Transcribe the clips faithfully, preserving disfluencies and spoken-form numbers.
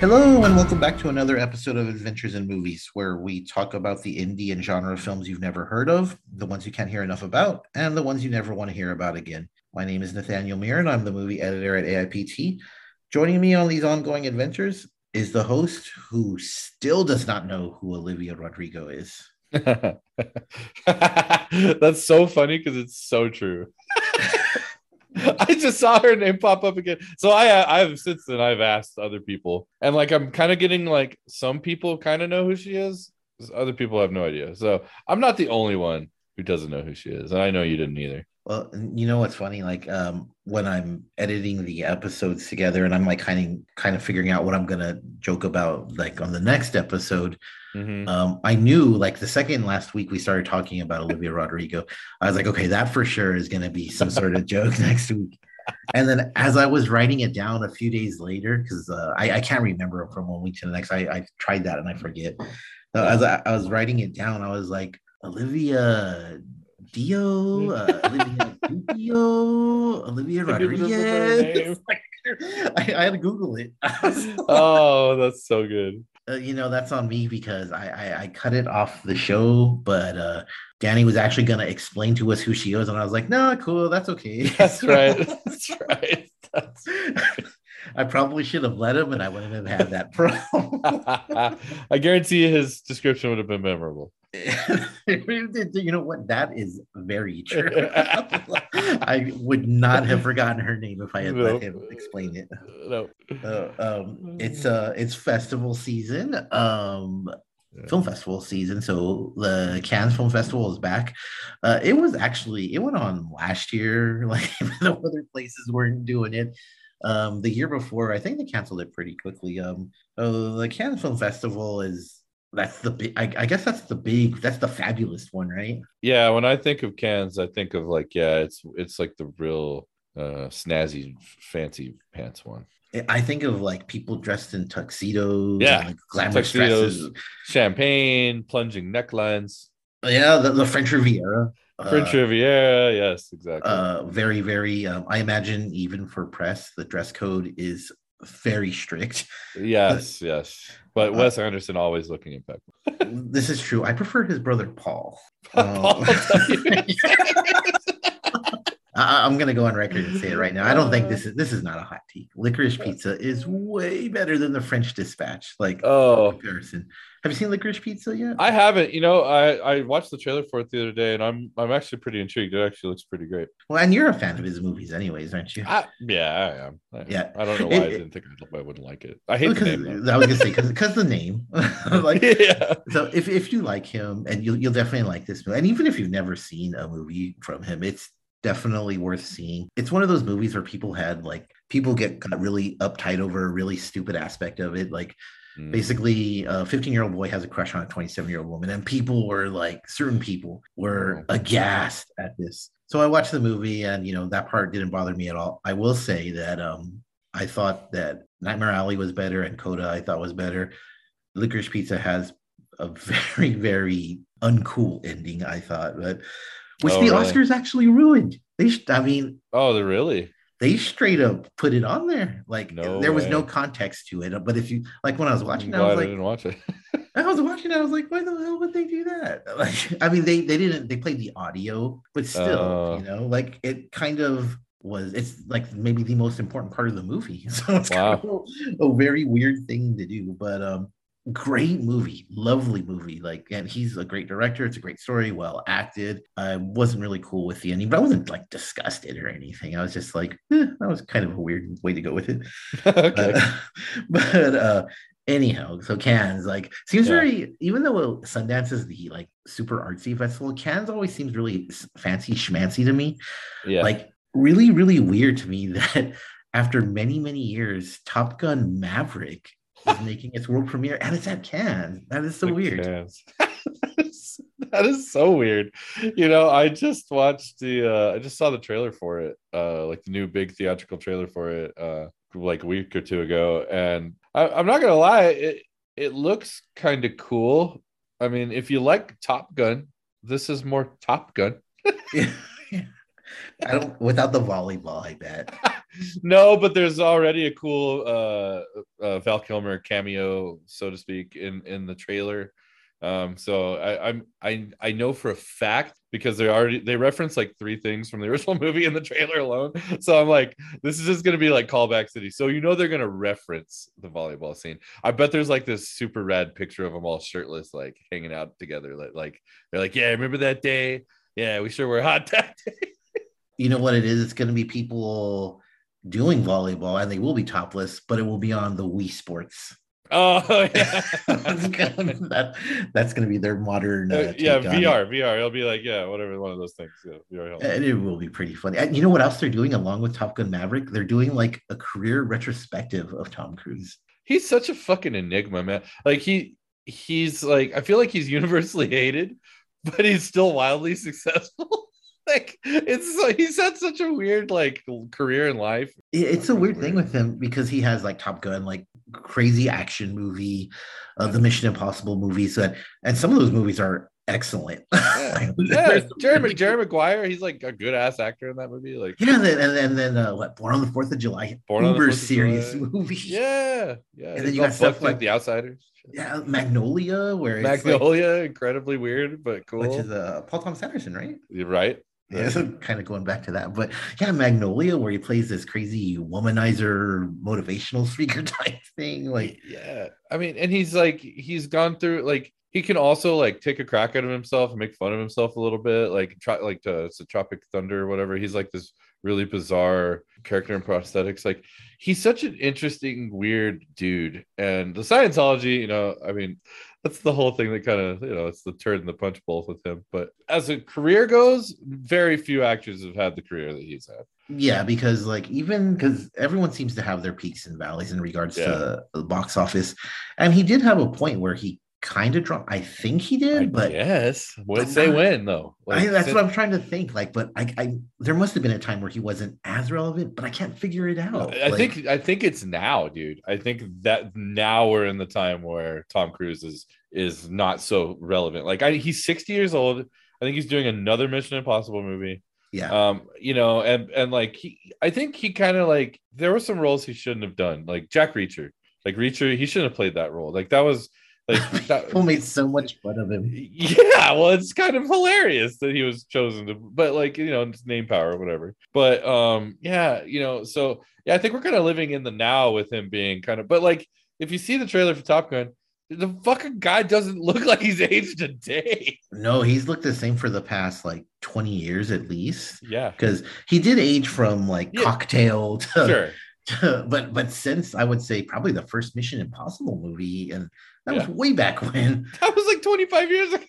Hello and welcome back to another episode of Adventures in Movies, where we talk about the indie and genre films you've never heard of, the ones you can't hear enough about, and the ones you never want to hear about again. My name is Nathaniel Mir and I'm the movie editor at A I P T. Joining me on these ongoing adventures is the host who still does not know who Olivia Rodrigo is. That's so funny because it's so true. I just saw her name pop up again. So I, I've since then I've asked other people, and like I'm kind of getting like some people kind of know who she is. Other people have no idea. So I'm not the only one who doesn't know who she is, and I know you didn't either. Well, you know what's funny? Like um, when I'm editing the episodes together, and I'm like kind of kind of figuring out what I'm gonna joke about, like on the next episode. Mm-hmm. Um, I knew like the second last week we started talking about Olivia Rodrigo, I was like, okay, that for sure is going to be some sort of joke next week. And then as I was writing it down a few days later, because uh, I, I can't remember from one week to the next, I, I tried that and I forget. So as I, I was writing it down, I was like, Olivia Dio, uh, Olivia Dio, Olivia Rodriguez. Like, I, I had to Google it. Oh, that's so good. Uh, you know, that's on me because I, I I cut it off the show, but uh Danny was actually gonna explain to us who she was, and I was like, no, cool, that's okay. That's right. That's right. That's right. I probably should have let him, and I wouldn't have had that problem. I guarantee you his description would have been memorable. You know what? That is very true. I would not have forgotten her name if I had nope. let him explain it. No, nope. uh, um, it's uh, it's festival season, um, yeah. film festival season. So the Cannes Film Festival is back. Uh, it was actually it went on last year. Like the other places weren't doing it. Um, the year before, I think they canceled it pretty quickly. Um, uh, the Cannes Film Festival is that's the big. I, I guess that's the big. That's the fabulous one, right? Yeah. When I think of Cannes, I think of like yeah, it's it's like the real uh, snazzy, fancy pants one. I think of like people dressed in tuxedos, yeah, and, like, glamorous tuxedos, dresses, champagne, plunging necklines. Yeah, the, the French Riviera. French uh, Riviera, yes, exactly. Uh, very, very. Um, I imagine even for press, the dress code is very strict. Yes, but, yes. But Wes uh, Anderson always looking impeccable. This is true. I prefer his brother Paul. Paul um, I, I'm gonna go on record and say it right now. I don't think this is this is not a hot take. Licorice Pizza is way better than the French Dispatch. Like, oh, comparison. Have you seen Licorice Pizza yet? I haven't. You know, I, I watched the trailer for it the other day, and I'm I'm actually pretty intrigued. It actually looks pretty great. Well, and you're a fan of his movies anyways, aren't you? I, yeah, I am. I am. Yeah. I don't know why it, I didn't think I wouldn't like it. I hate the name. Though. I was going to say, because the name. Like, yeah. So if, if you like him, and you'll, you'll definitely like this movie. And even if you've never seen a movie from him, it's definitely worth seeing. It's one of those movies where people had, like, people get kind of really uptight over a really stupid aspect of it, like, basically, a fifteen-year-old boy has a crush on a twenty-seven-year-old woman, and people were like, certain people were aghast at this. So I watched the movie, and you know that part didn't bother me at all. I will say that um, I thought that Nightmare Alley was better, and Coda I thought was better. Licorice Pizza has a very, very uncool ending, I thought, but which oh, the really? Oscars actually ruined. They, I mean, oh, they really. They straight up put it on there. Like, no there was way. no context to it. But if you, like, when I was watching, I was like, I didn't watch it. I was watching, I was like, why the hell would they do that? Like, I mean, they, they didn't, they played the audio, but still, uh, you know, like, it kind of was, it's like maybe the most important part of the movie. So it's wow. kind of a, a very weird thing to do. But um, great movie, lovely movie. Like, and he's a great director. It's a great story, well acted. I wasn't really cool with the ending, but I wasn't like disgusted or anything. I was just like, eh, that was kind of a weird way to go with it. Okay. Uh, but uh, anyhow, so Cannes like seems yeah. very, even though Sundance is the like super artsy festival, Cannes always seems really fancy schmancy to me. Yeah. Like really, really weird to me that after many, many years, Top Gun Maverick is making its world premiere, and it's at Cannes. That is so weird. That is so weird. You know, I just watched the, uh, I just saw the trailer for it, uh, like the new big theatrical trailer for it, uh, like a week or two ago. And I, I'm not gonna lie, it it looks kind of cool. I mean, if you like Top Gun, this is more Top Gun. I don't without the volleyball, I bet. No, but there's already a cool uh, uh, Val Kilmer cameo, so to speak, in, in the trailer. Um, so I, I'm I I know for a fact because they already they reference like three things from the original movie in the trailer alone. So I'm like, this is just gonna be like callback city. So you know they're gonna reference the volleyball scene. I bet there's like this super rad picture of them all shirtless, like hanging out together. Like, like they're like, yeah, remember that day? Yeah, we sure were hot that day. You know what it is? It's gonna be people doing volleyball, and they will be topless, but it will be on the Wii Sports. Oh yeah, that, that's gonna be their modern uh, yeah V R it. V R. It'll be like yeah, whatever, one of those things. Yeah, V R and it will be pretty funny. You know what else they're doing along with Top Gun Maverick? They're doing like a career retrospective of Tom Cruise. He's such a fucking enigma, man. Like he he's like I feel like he's universally hated, but he's still wildly successful. Like it's like he's had such a weird like career in life. It's a weird, weird thing with him because he has like Top Gun, like crazy action movie, uh, the Mission Impossible movies, that and some of those movies are excellent. Yeah, yeah. Jerry, Jerry Maguire, he's like a good ass actor in that movie. Like yeah, and then, and, and then uh, what? Born on the Fourth of July, Born on the Fourth of July, serious movie. Yeah, yeah. And then you got stuff like The Outsiders. Yeah, Magnolia, where it's Magnolia, like, incredibly weird but cool. Which is uh, Paul Thomas Anderson, right? You're right. Yeah, so kind of going back to that, but yeah, Magnolia, where he plays this crazy womanizer, motivational speaker type thing. Like, yeah, I mean, and he's like, he's gone through, like, he can also like take a crack at himself and make fun of himself a little bit, like, try, like, to, it's a Tropic Thunder or whatever. He's like this really bizarre character in prosthetics. Like, he's such an interesting, weird dude. And the Scientology, you know, I mean, that's the whole thing that kind of, you know, it's the turd in the punch bowl with him. But as a career goes, very few actors have had the career that he's had. Yeah, because like even because everyone seems to have their peaks and valleys in regards yeah. to the box office. And he did have a point where he kind of dropped. I think he did, I but yes. What say not, when though? Like, I, that's since, what I'm trying to think. Like, but I, I there must have been a time where he wasn't as relevant, but I can't figure it out. I, I like, think I think it's now, dude. I think that now we're in the time where Tom Cruise is is not so relevant. Like I, he's sixty years old. I think he's doing another Mission Impossible movie. Yeah. Um, you know, and and like he I think he kind of like there were some roles he shouldn't have done, like Jack Reacher. Like Reacher, he shouldn't have played that role. Like that was Like, that, people made so much fun of him. Yeah, well, it's kind of hilarious that he was chosen to, but like, you know, name power or whatever. But um, yeah, you know, so yeah, I think we're kind of living in the now with him being kind of, but like, if you see the trailer for Top Gun, the fucking guy doesn't look like he's aged a day. No, he's looked the same for the past like twenty years at least. Yeah, because he did age from like yeah. Cocktail to. Sure. But but since I would say probably the first Mission Impossible movie, and that yeah. was way back when. That was like twenty-five years ago.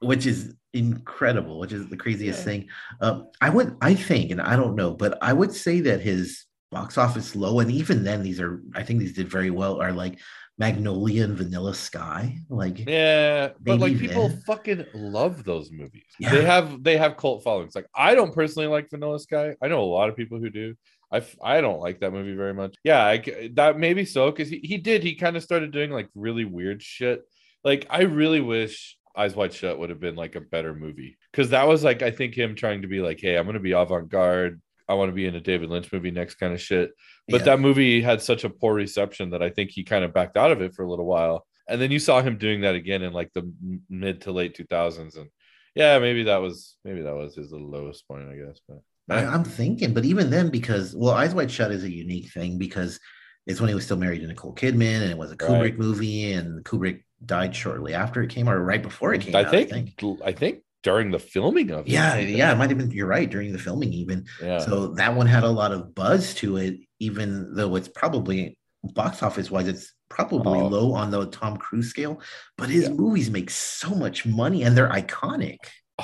Which is incredible, which is the craziest yeah. thing. Um, I would I think, and I don't know, but I would say that his box office low, and even then these are, I think these did very well, are like Magnolia and Vanilla Sky. Like yeah, but like people then. fucking love those movies. Yeah. They have they have cult followings. Like I don't personally like Vanilla Sky. I know a lot of people who do. I, I don't like that movie very much. Yeah, I, that maybe so because he, he did. He kind of started doing like really weird shit. Like I really wish Eyes Wide Shut would have been like a better movie because that was like I think him trying to be like, hey, I'm gonna be avant-garde. I want to be in a David Lynch movie next kind of shit. But yeah. that movie had such a poor reception that I think he kind of backed out of it for a little while. And then you saw him doing that again in like the mid to late two thousands. And yeah, maybe that was maybe that was his lowest point, I guess. But. I, I'm thinking, but even then, because, well, Eyes Wide Shut is a unique thing because it's when he was still married to Nicole Kidman and it was a Kubrick right. movie and Kubrick died shortly after it came or right before it came I out, think, I think. I think during the filming of it. Yeah, yeah, it might have been, you're right, during the filming even. Yeah. So that one had a lot of buzz to it, even though it's probably, box office-wise, it's probably oh. low on the Tom Cruise scale, but his yeah. movies make so much money and they're iconic.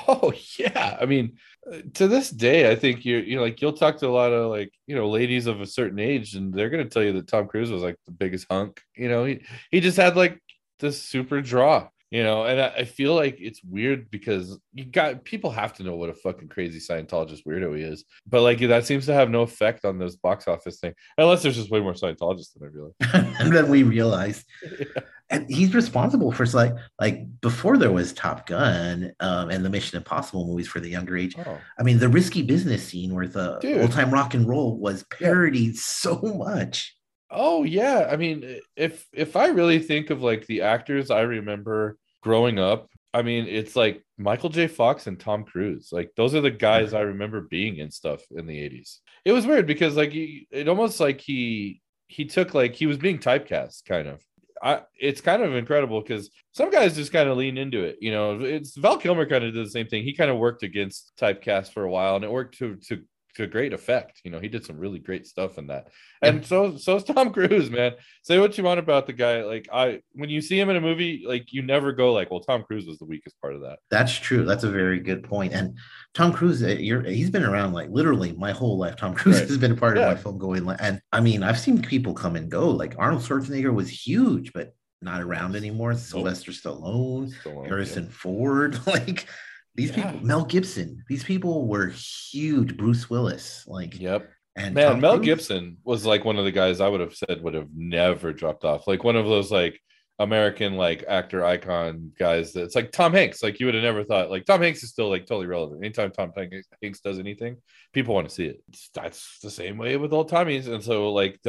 Oh yeah, I mean, to this day, I think you you know, like you'll talk to a lot of like you know ladies of a certain age, and they're gonna tell you that Tom Cruise was like the biggest hunk. You know, he he just had like this super draw. You know, and I, I feel like it's weird because you got people have to know what a fucking crazy Scientologist weirdo he is, but like that seems to have no effect on this box office thing, unless there's just way more Scientologists than I realize. And then we realize. Yeah. and he's responsible for like like before there was Top Gun um, and the Mission Impossible movies for the younger age. Oh. I mean, the Risky Business scene where the Dude. Old Time Rock and Roll was parodied yeah. so much. Oh yeah, I mean, if if I really think of like the actors I remember growing up, I mean, it's like Michael J. Fox and Tom Cruise. Like those are the guys I remember being in stuff in the eighties. It was weird because like he, it almost like he he took like he was being typecast kind of. I, it's kind of incredible because some guys just kind of lean into it. You know, it's Val Kilmer kind of did the same thing. He kind of worked against typecast for a while, and it worked to to to great effect. You know, he did some really great stuff in that. And so so is Tom Cruise, man. Say what you want about the guy. Like I, when you see him in a movie, like you never go like, well, Tom Cruise was the weakest part of that. That's true. That's a very good point. And Tom Cruise, you're, he's been around like literally my whole life. Tom Cruise right. has been a part yeah. of my film going. And I mean, I've seen people come and go. Like Arnold Schwarzenegger was huge, but not around anymore. Oh. Sylvester Stallone, Stallone Harrison yeah. Ford, like these yeah. people, Mel Gibson. These people were huge. Bruce Willis, like yep. And man, Tom Mel Cruise. Gibson was like one of the guys I would have said would have never dropped off. Like one of those like American like actor icon guys that's like Tom Hanks. Like you would have never thought like Tom Hanks is still like totally relevant. Anytime Tom Hanks does anything, people want to see it. That's the same way with old Tommies. And so like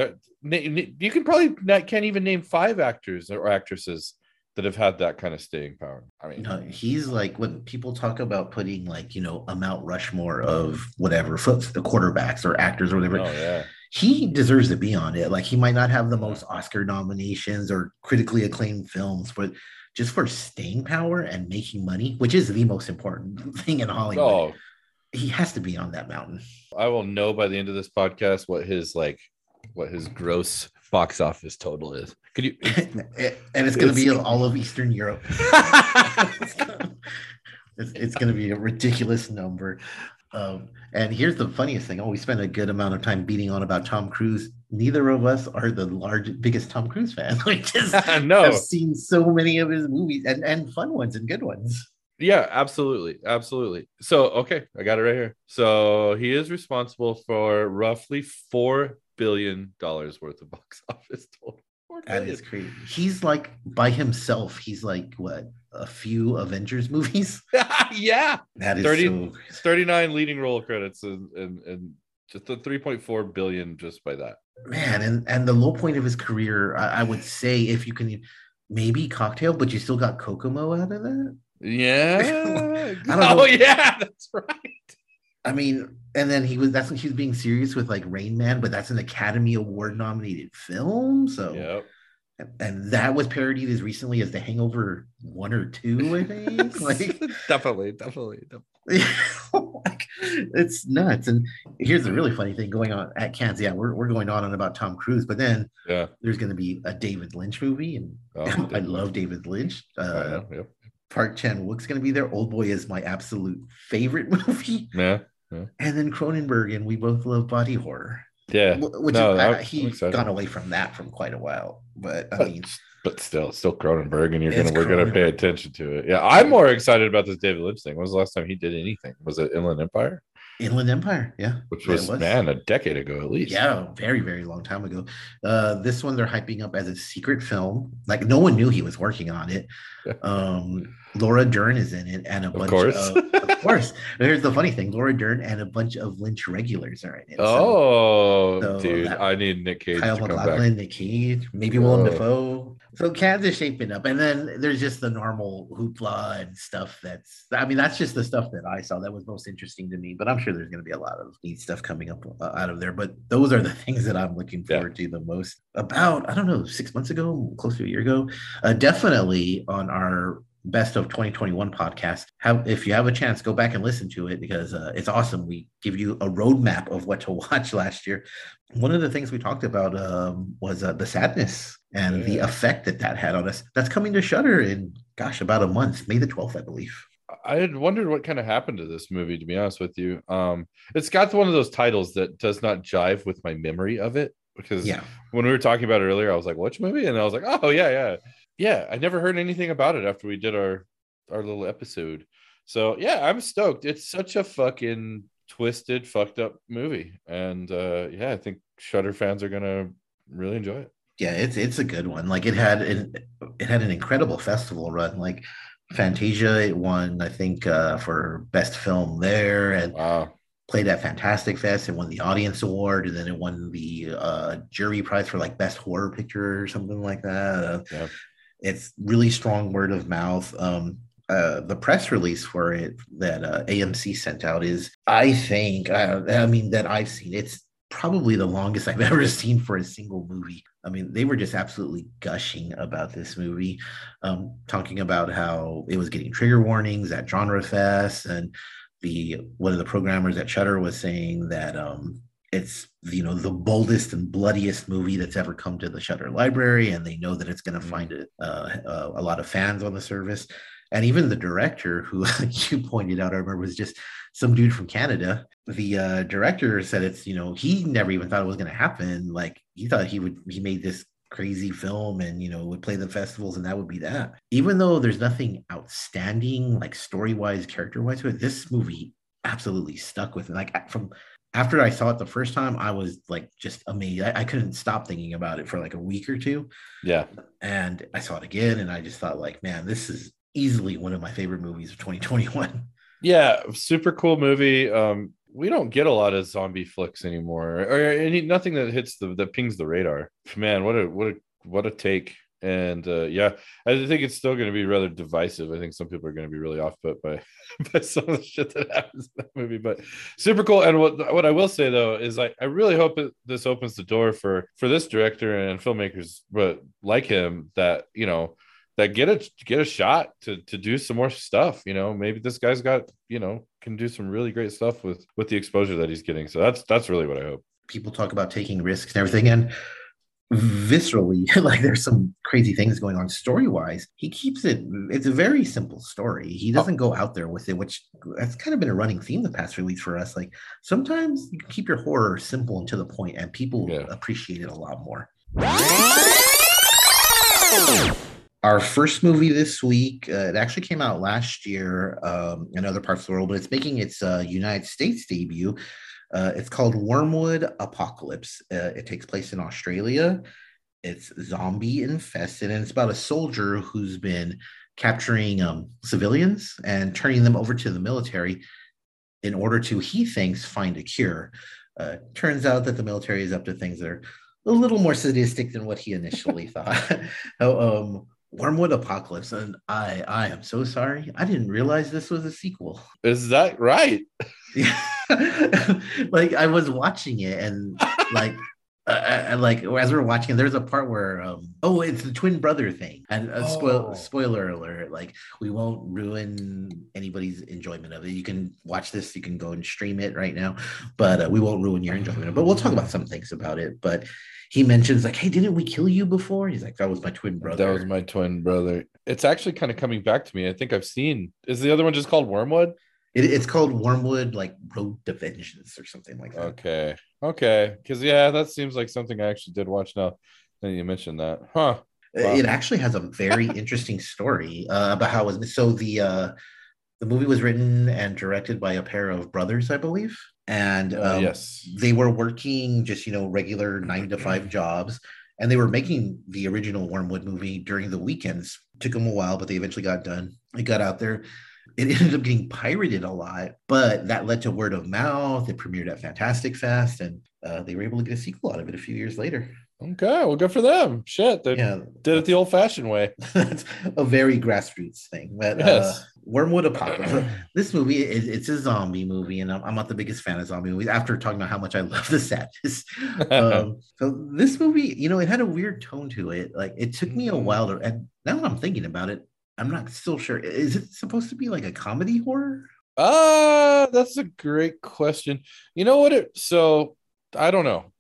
you can probably not can't even name five actors or actresses that have had that kind of staying power. I mean, no, he's like when people talk about putting like, you know, a Mount Rushmore of whatever flips the quarterbacks or actors or whatever. Oh, yeah. He deserves to be on it. Like he might not have the most Oscar nominations or critically acclaimed films, but just for staying power and making money, which is the most important thing in Hollywood. Oh. He has to be on that mountain. I will know by the end of this podcast what his like what his gross box office total is. Could you? And it's going to be all of Eastern Europe. It's, it's going to be a ridiculous number. Um, and here's the funniest thing. Oh, we spent a good amount of time beating on about Tom Cruise. Neither of us are the large, biggest Tom Cruise fan. We just no. have seen so many of his movies and, and fun ones and good ones. Yeah, absolutely. Absolutely. So, okay. I got it right here. So he is responsible for roughly four billion dollars worth of box office total. That is crazy. He's like by himself. He's like what, a few Avengers movies? Yeah. That is thirty, so... thirty-nine leading role credits and and, and just the three point four billion just by that. Man, and, and the low point of his career, I, I would say if you can maybe Cocktail, but you still got Kokomo out of that. Yeah. I don't oh know. Yeah, that's right. I mean, and then he was, that's when he was being serious with like Rain Man, but that's an Academy Award nominated film. So, yep. And that was parodied as recently as The Hangover one or two, I think. Like, definitely, definitely. definitely. Like, it's nuts. And here's the really funny thing going on at Cannes. Yeah, we're, we're going on and about Tom Cruise, but then yeah. there's going to be a David Lynch movie. And oh, I love David Lynch. Uh, yeah, yeah. Park Chan-wook's going to be there. Oldboy is my absolute favorite movie. Yeah. Yeah. And then Cronenberg, and we both love body horror. Yeah, which no, is, I, he's gone away from that from quite a while. But I mean, but still, still Cronenberg, and you're gonna we're gonna pay attention to it. Yeah, I'm more excited about this David Lynch thing. When was the last time he did anything? Was it Inland Empire? Inland Empire, yeah, which was, was man a decade ago at least. Yeah, very very long time ago. Uh, this one they're hyping up as a secret film. Like no one knew he was working on it. Um, Laura Dern is in it, and a of bunch course. of of course. Here's the funny thing: Laura Dern and a bunch of Lynch regulars are in it. So, oh, so dude, that, I need Nick Cage. Kyle MacLachlan, Nick Cage, maybe Willem Dafoe. So Cannes is shaping up, and then there's just the normal hoopla and stuff. That's, I mean, that's just the stuff that I saw that was most interesting to me. But I'm sure there's going to be a lot of neat stuff coming up uh, out of there. But those are the things that I'm looking forward yeah. to the most. About, I don't know, six months ago, close to a year ago, uh, definitely on our Best of twenty twenty-one podcast. Have, if you have a chance, go back and listen to it because uh, it's awesome. We give you a roadmap of what to watch last year. One of the things we talked about um, was uh, the sadness and yeah. the effect that that had on us. That's coming to Shudder in, gosh, about a month, May the twelfth, I believe. I had wondered what kind of happened to this movie, to be honest with you. Um, it's got one of those titles that does not jive with my memory of it because yeah. when we were talking about it earlier, I was like, which movie? And I was like, oh, yeah, yeah. Yeah, I never heard anything about it after we did our, our little episode. So, yeah, I'm stoked. It's such a fucking twisted, fucked up movie. And, uh, yeah, I think Shudder fans are going to really enjoy it. Yeah, it's it's a good one. Like it had an, it had an incredible festival run. Like Fantasia, it won, I think, uh, for best film there, and wow. played at Fantastic Fest and won the audience award, and then it won the uh, jury prize for like best horror picture or something like that. Yep. It's really strong word of mouth. Um, uh, the press release for it that uh, A M C sent out is, I think, uh, I mean, that I've seen, it's probably the longest I've ever seen for a single movie. I mean, they were just absolutely gushing about this movie, um, talking about how it was getting trigger warnings at Genre Fest, and the one of the programmers at Shudder was saying that um, it's, you know, the boldest and bloodiest movie that's ever come to the Shudder library, and they know that it's going to find a, a, a lot of fans on the service. And even the director, who you pointed out, I remember, was just some dude from Canada. The uh, director said it's, you know, he never even thought it was going to happen. Like he thought he would, he made this crazy film and, you know, would play the festivals and that would be that. Even though there's nothing outstanding, like story-wise, character-wise, but this movie absolutely stuck with me. Like from after I saw it the first time, I was like just amazed. I, I couldn't stop thinking about it for like a week or two. Yeah. And I saw it again and I just thought like, man, this is easily one of my favorite movies of twenty twenty-one. Yeah, super cool movie. Um, we don't get a lot of zombie flicks anymore, or, or any nothing that hits the that pings the radar. Man, what a what a what a take! And uh, yeah, I think it's still going to be rather divisive. I think some people are going to be really off put by by some of the shit that happens in that movie. But super cool. And what what I will say though is I I really hope that this opens the door for for this director and filmmakers, but like him, that you know. That get a get a shot to to do some more stuff, you know. Maybe this guy's got, you know, can do some really great stuff with with the exposure that he's getting. So that's that's really what I hope. People talk about taking risks and everything, and viscerally, like there's some crazy things going on story wise. He keeps it; it's a very simple story. He doesn't go out there with it, which that's kind of been a running theme the past few weeks for us. Like sometimes you can keep your horror simple and to the point, and people yeah. appreciate it a lot more. Our first movie this week, uh, it actually came out last year um, in other parts of the world, but it's making its uh, United States debut. Uh, it's called Wormwood Apocalypse. Uh, it takes place in Australia. It's zombie infested, and it's about a soldier who's been capturing um, civilians and turning them over to the military in order to, he thinks, find a cure. Uh, turns out that the military is up to things that are a little more sadistic than what he initially thought. oh, um, Wormwood Apocalypse, and I I am so sorry. I didn't realize this was a sequel. Is that right? Like I was watching it, and like I, I, like as we we're watching it, there's a part where um, oh, it's the twin brother thing. And a oh. spoil, spoiler alert, like we won't ruin anybody's enjoyment of it. You can watch this. You can go and stream it right now, but uh, we won't ruin your enjoyment of it. But we'll talk about some things about it. But he mentions like, hey, didn't we kill you before? He's like, that was my twin brother. That was my twin brother. It's actually kind of coming back to me. I think I've seen, is the other one just called Wormwood? It, it's called Wormwood, like Road to Vengeance or something like that. Okay. Okay. Because yeah, that seems like something I actually did watch now. And you mentioned that. Huh. Wow. It actually has a very interesting story uh, about how it was. So the, uh, the movie was written and directed by a pair of brothers, I believe. And um, uh, yes. they were working just, you know, regular nine to five jobs, and they were making the original Wormwood movie during the weekends. It took them a while, but they eventually got done. It got out there. It ended up getting pirated a lot, but that led to word of mouth. It premiered at Fantastic Fest, and uh, they were able to get a sequel out of it a few years later. Okay, well, good for them. Shit, they yeah, did it the old-fashioned way. That's a very grassroots thing. But yes. uh, Wormwood Apocalypse. This movie, it, it's a zombie movie, and I'm, I'm not the biggest fan of zombie movies. After talking about how much I love the sadness, um, so this movie, you know, it had a weird tone to it. Like it took me a while to. And now that I'm thinking about it, I'm not still sure. Is it supposed to be like a comedy horror? Ah, uh, that's a great question. You know what? It so I don't know.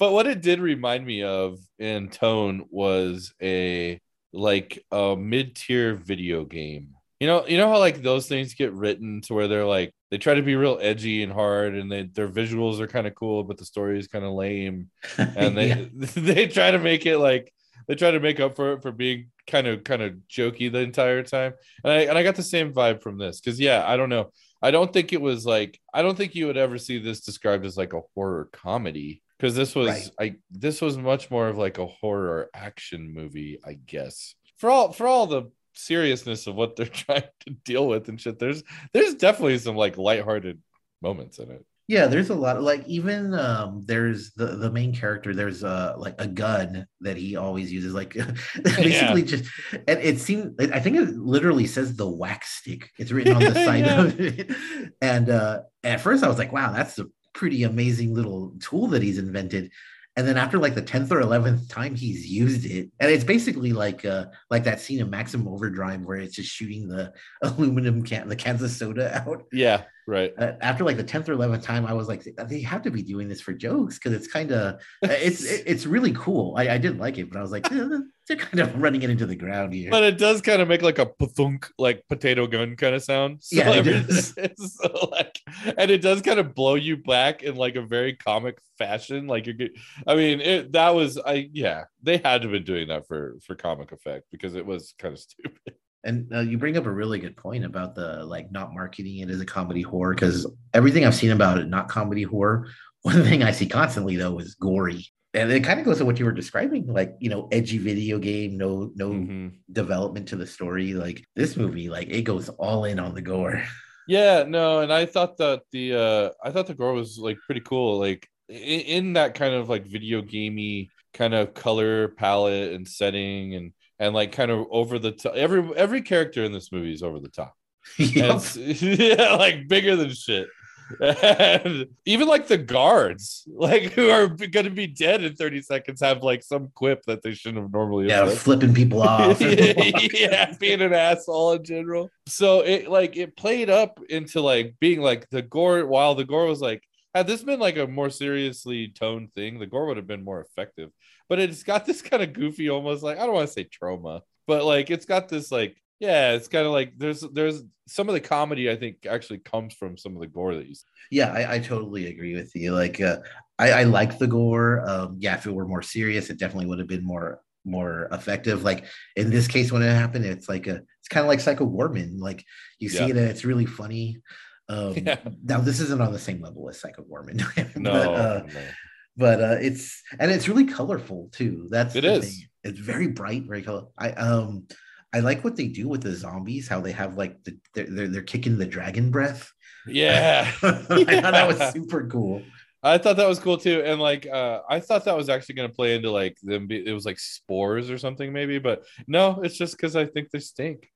But what it did remind me of in tone was a like a mid-tier video game. You know, you know how like those things get written to where they're like they try to be real edgy and hard, and they, their visuals are kind of cool, but the story is kind of lame. And they yeah. they try to make it like they try to make up for it for being kind of kind of jokey the entire time. And I and I got the same vibe from this because yeah, I don't know. I don't think it was like I don't think you would ever see this described as like a horror comedy. Because this was right. I this was much more of like a horror action movie, I guess. For all for all the seriousness of what they're trying to deal with and shit, there's there's definitely some like lighthearted moments in it. Yeah, there's a lot of like, even um there's the the main character, there's a like a gun that he always uses, like basically yeah. just, and it seemed, I think it literally says the wax stick, it's written on the side yeah. of it. And uh at first I was like, wow, that's a pretty amazing little tool that he's invented. And then after like the tenth or eleventh time he's used it, and it's basically like uh like that scene in Maximum Overdrive where it's just shooting the aluminum can, the cans of soda out. Yeah, right. Uh, after like the tenth or eleventh time, I was like, they have to be doing this for jokes, because it's kind of it's it's really cool. I, I didn't like it, but I was like, eh, they're kind of running it into the ground here. But it does kind of make like a pathunk, like potato gun kind of sound. So yeah, it does. It's so like, and it does kind of blow you back in like a very comic fashion. Like you're good. I mean, it, that was, I yeah, they had to have been doing that for, for comic effect, because it was kind of stupid. And uh, you bring up a really good point about the, like, not marketing it as a comedy horror, because everything I've seen about it, not comedy horror, one thing I see constantly, though, is gory. And it kind of goes to what you were describing, like, you know, edgy video game, no, no mm-hmm. development to the story. Like, this movie, like, it goes all in on the gore. Yeah, no, and I thought that the, uh, I thought the gore was, like, pretty cool, like, in that kind of like video gamey kind of color palette and setting, and and like kind of over the top. Every every character in this movie is over the top. Yep. Yeah, like bigger than shit. And even like the guards, like who are going to be dead in thirty seconds, have like some quip that they shouldn't have normally. Yeah, upset. Flipping people off. Yeah, being an asshole in general. So it like it played up into like being like the gore, while the gore was like, had this been like a more seriously toned thing, the gore would have been more effective. But it's got this kind of goofy, almost like, I don't want to say trauma, but like it's got this like, yeah, it's kind of like there's there's some of the comedy I think actually comes from some of the gore that you see. Yeah, I, I totally agree with you. Like uh, I, I like the gore. Um, yeah, if it were more serious, it definitely would have been more more effective. Like in this case, when it happened, it's like a it's kind of like Psycho Gorman. Like you see yeah. it, and it's really funny. Um, yeah. Now this isn't on the same level as Psycho Gorman. No, but, uh, no. but uh, it's and it's really colorful too. That's it is. Thing. It's very bright, very colorful. I um I like what they do with the zombies. How they have like the they're they're kicking the dragon breath. Yeah, I yeah. thought that was super cool. I thought that was cool too, and like uh, I thought that was actually going to play into like them. Be, it was like spores or something maybe, but no, it's just because I think they stink.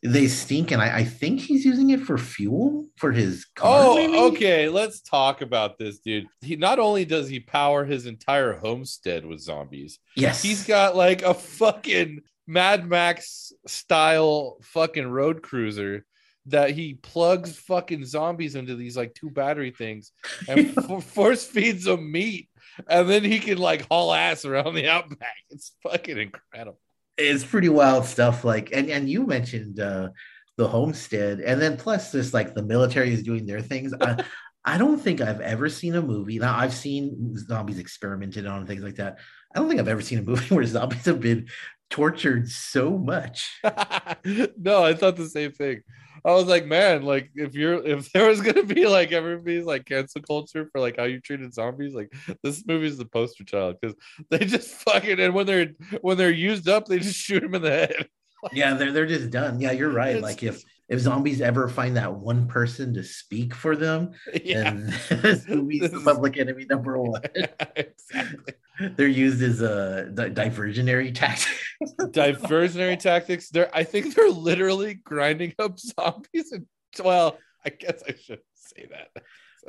They stink, and I, I think he's using it for fuel for his car. Oh, maybe? Okay. Let's talk about this, dude. He not only does he power his entire homestead with zombies, yes, he's got like a fucking Mad Max style fucking road cruiser that he plugs fucking zombies into these like two battery things and for- force feeds them meat, and then he can like haul ass around the outback. It's fucking incredible. It's pretty wild stuff, like, and, and you mentioned uh, the homestead, and then plus this, like, the military is doing their things. I, I don't think I've ever seen a movie. Now, I've seen zombies experimented on and things like that. I don't think I've ever seen a movie where zombies have been tortured so much. No, I thought the same thing. I was like, man, like if you're if there was gonna be like everybody's like cancel culture for like how you treated zombies, like this movie's the poster child, because they just fucking, and when they're when they're used up, they just shoot them in the head. Yeah, they're they're just done. Yeah, you're right. It's, like if if zombies ever find that one person to speak for them, yeah, and this movie's this public is... enemy number one. Exactly. They're used as uh, di- diversionary tactics. diversionary tactics. They're, I think they're literally grinding up zombies. And, well, I guess I shouldn't say that.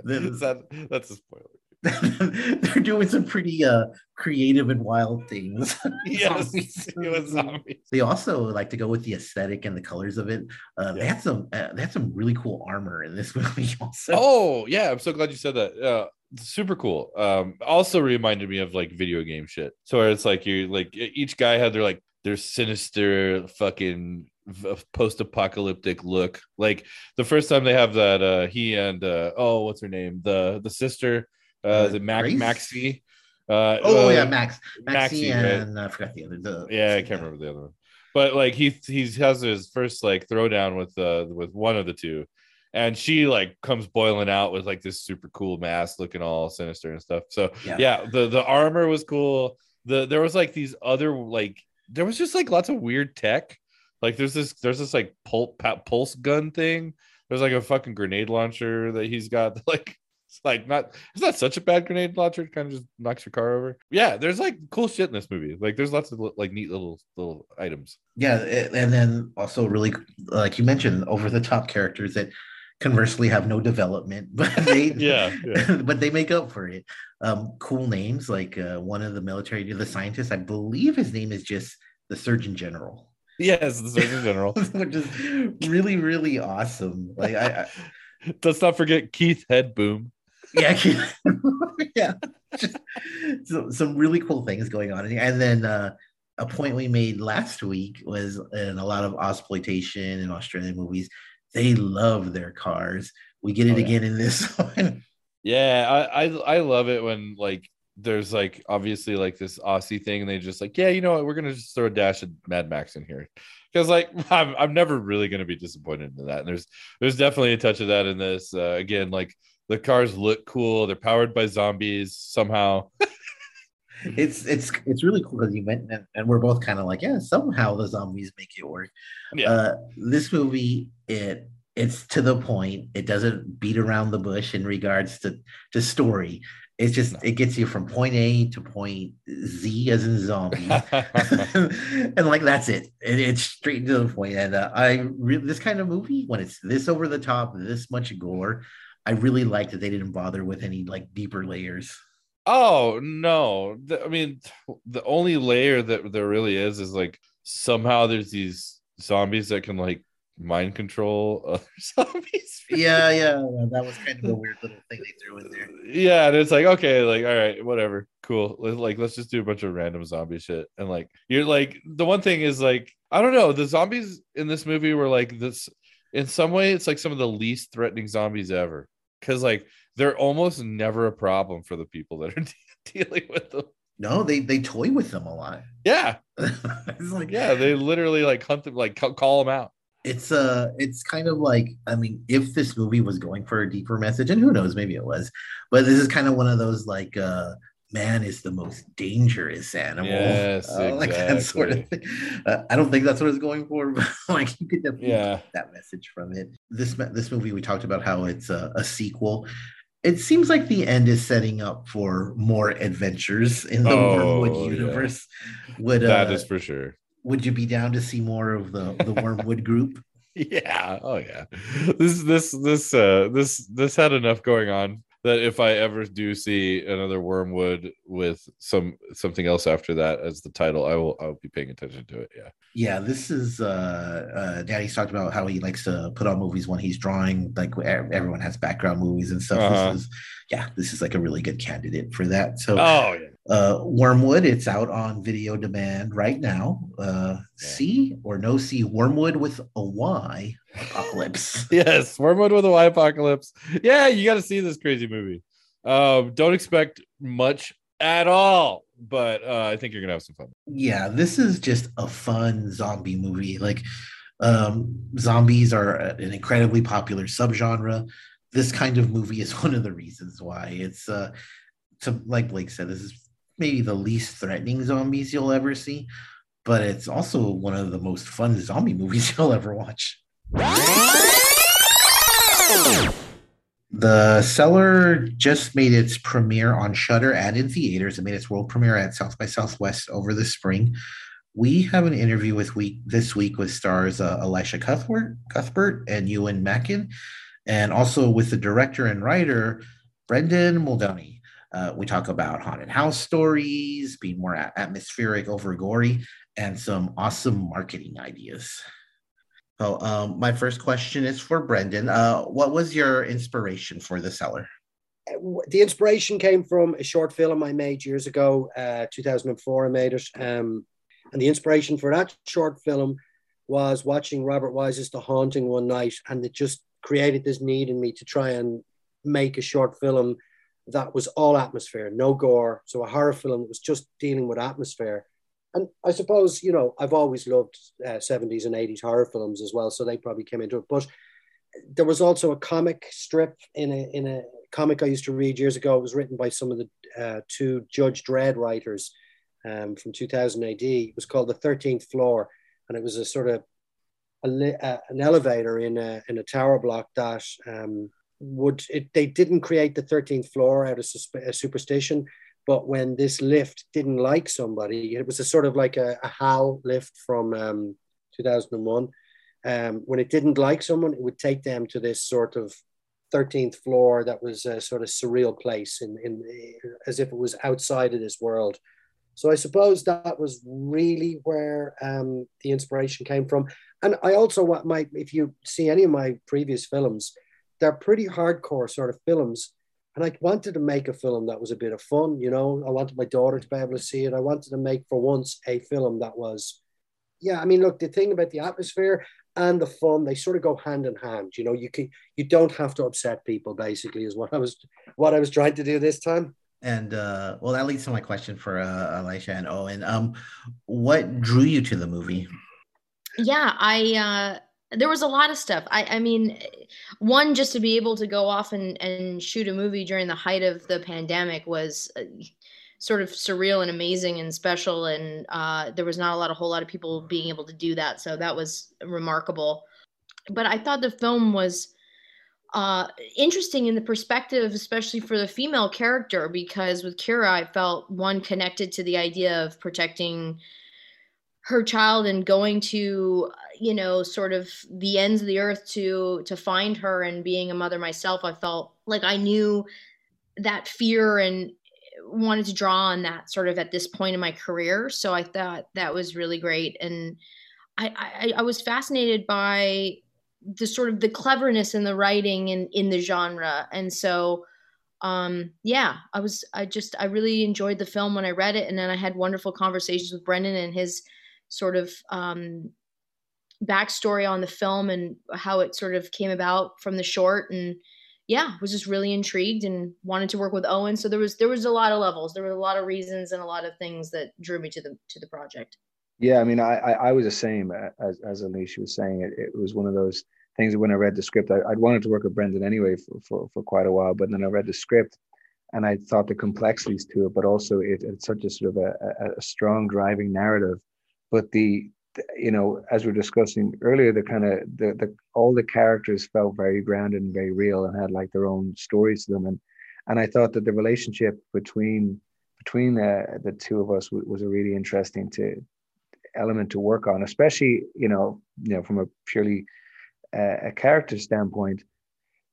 Is that that's a spoiler. They're doing some pretty uh, creative and wild things. Yes, zombies. Zombies. They also like to go with the aesthetic and the colors of it. Uh, yeah. They had some. Uh, they had some really cool armor in this movie. Also. Oh yeah, I'm so glad you said that. Uh, super cool. Um also reminded me of like video game shit, so it's like you like each guy had their like their sinister fucking post-apocalyptic look. Like the first time they have that uh he and uh oh what's her name, the the sister uh, uh the Mac Grace? Maxie uh oh uh, yeah Max Maxie, Maxie and right? I forgot the other the, yeah I can't remember the other one, but like he he has his first like throwdown with uh with one of the two. And she like comes boiling out with like this super cool mask, looking all sinister and stuff. So yeah, yeah the the armor was cool. The there was like these other like there was just like lots of weird tech. Like there's this there's this like pulse pulse gun thing. There's like a fucking grenade launcher that he's got. Like it's like not it's not such a bad grenade launcher. It kind of just knocks your car over. Yeah, there's like cool shit in this movie. Like there's lots of like neat little little items. Yeah, and then also really like you mentioned over the top characters that conversely have no development, but they yeah, yeah. but they make up for it. Um, cool names like uh, one of the military, the scientist, I believe his name is just the Surgeon General. Yes, the Surgeon General, which is really really awesome. Like I, I let's not forget Keith Headboom. Yeah, Keith, yeah, just, so, some really cool things going on, and then uh, a point we made last week was in a lot of Ausploitation and Australian movies. They love their cars. We get it oh, yeah. again in this one. Yeah, I, I I love it when like there's like obviously like this Aussie thing, and they just like yeah, you know what, we're gonna just throw a dash of Mad Max in here because like I'm I'm never really gonna be disappointed in that. And there's there's definitely a touch of that in this. Uh, again, like the cars look cool. They're powered by zombies somehow. It's it's it's really cool because you went and, and we're both kind of like yeah somehow the zombies make it work. Yeah. Uh, this movie it it's to the point. It doesn't beat around the bush in regards to to story. It's just no. it gets you from point A to point Z as in zombie, and like that's it. it. It's straight to the point. And uh, I re- this kind of movie when it's this over the top, this much gore, I really like that they didn't bother with any like deeper layers. Oh no, the, I mean the only layer that there really is is like somehow there's these zombies that can like mind control other zombies. Yeah, yeah, that was kind of a weird little thing they threw in there. Yeah, and it's like okay, like all right, whatever, cool. Like let's just do a bunch of random zombie shit. And like you're like the one thing is like I don't know, the zombies in this movie were like this in some way it's like some of the least threatening zombies ever. Because like they're almost never a problem for the people that are de- dealing with them. No, they they toy with them a lot. Yeah, it's like yeah, they literally like hunt them, like call them out. It's uh, it's kind of like I mean, if this movie was going for a deeper message, and who knows, maybe it was, but this is kind of one of those like uh, man is the most dangerous animal, yes, uh, like exactly. that sort of thing. Uh, I don't think that's what it's going for, but like you could definitely yeah. get that message from it. This this movie we talked about how it's a, a sequel. It seems like the end is setting up for more adventures in the oh, Wormwood universe. Yeah. Would, uh, that is for sure. Would you be down to see more of the, the Wormwood group? Yeah. Oh yeah. This this this uh this this had enough going on that if I ever do see another Wormwood with some something else after that as the title, I will I'll be paying attention to it. Yeah. Yeah. This is uh, uh, Daddy's talked about how he likes to put on movies when he's drawing. Like everyone has background movies and stuff. Uh-huh. This is yeah. This is like a really good candidate for that. So oh yeah. Uh, Wormwood, it's out on video demand right now. Uh, yeah. See or no see Wormwood with a Y Apocalypse. Yes, Wormwood with a Y Apocalypse. Yeah, you got to see this crazy movie. Um, don't expect much at all, but uh, I think you're going to have some fun. Yeah, this is just a fun zombie movie. Like um, zombies are an incredibly popular subgenre. This kind of movie is one of the reasons why. It's uh, to, like Blake said, this is maybe the least threatening zombies you'll ever see, but it's also one of the most fun zombie movies you'll ever watch. The Cellar just made its premiere on Shudder and in theaters. It made its world premiere at South by Southwest over the spring. We have an interview with week this week with stars uh, Elisha Cuthbert, Cuthbert and Ewan Mackin, and also with the director and writer Brendan Muldowney. Uh, we talk about haunted house stories, being more atmospheric over gory, and some awesome marketing ideas. So um, my first question is for Brendan. Uh, what was your inspiration for The Cellar? The inspiration came from a short film I made years ago, uh, two thousand four I made it. Um, and the inspiration for that short film was watching Robert Wise's The Haunting one night, and it just created this need in me to try and make a short film that was all atmosphere, no gore. So a horror film that was just dealing with atmosphere. And I suppose, you know, I've always loved uh, seventies and eighties horror films as well, so they probably came into it. But there was also a comic strip in a in a comic I used to read years ago. It was written by some of the uh, two Judge Dredd writers um, from two thousand A D. It was called The thirteenth Floor, and it was a sort of a, a, an elevator in a in a tower block that um, would it, they didn't create the thirteenth floor out of susp- a superstition. But when this lift didn't like somebody, it was a sort of like a, a H A L lift from um, two thousand one. Um, when it didn't like someone, it would take them to this sort of thirteenth floor that was a sort of surreal place, in, in as if it was outside of this world. So I suppose that was really where um, the inspiration came from. And I also, what my, if you see any of my previous films, they're pretty hardcore sort of films. And I wanted to make a film that was a bit of fun, you know. I wanted my daughter to be able to see it. I wanted to make, for once, a film that was, yeah, I mean, look, the thing about the atmosphere and the fun, they sort of go hand in hand. You know, you can, you don't have to upset people, basically, is what I was what I was trying to do this time. And, uh, well, that leads to my question for uh, Elisha and Owen. Um, what drew you to the movie? Yeah, I... Uh... There was a lot of stuff. I, I mean, one, just to be able to go off and, and shoot a movie during the height of the pandemic was uh, sort of surreal and amazing and special. And uh, there was not a lot, a whole lot of people being able to do that. So that was remarkable. But I thought the film was uh, interesting in the perspective, especially for the female character, because with Kira, I felt one connected to the idea of protecting her child and going to, you know, sort of the ends of the earth to to find her. And being a mother myself, I felt like I knew that fear and wanted to draw on that sort of at this point in my career. So I thought that was really great. And I, I, I was fascinated by the sort of the cleverness in the writing in, in the genre. And so Um, yeah, I was, I just, I really enjoyed the film when I read it. And then I had wonderful conversations with Brendan and his sort of, um, backstory on the film and how it sort of came about from the short. And yeah, was just really intrigued and wanted to work with Owen. So there was, there was a lot of levels, there were a lot of reasons and a lot of things that drew me to the, to the project. Yeah. I mean, I, I, I was the same as, as Alicia was saying. It, it was one of those things that when I read the script, I, I'd wanted to work with Brendan anyway for, for, for quite a while, but then I read the script and I thought the complexities to it, but also it, it's such a sort of a, a strong driving narrative. But the, the, you know, as we were discussing earlier, the kind of, the, the all the characters felt very grounded and very real and had like their own stories to them. And and I thought that the relationship between between the, the two of us w- was a really interesting to, element to work on, especially, you know, you know, from a purely a character standpoint,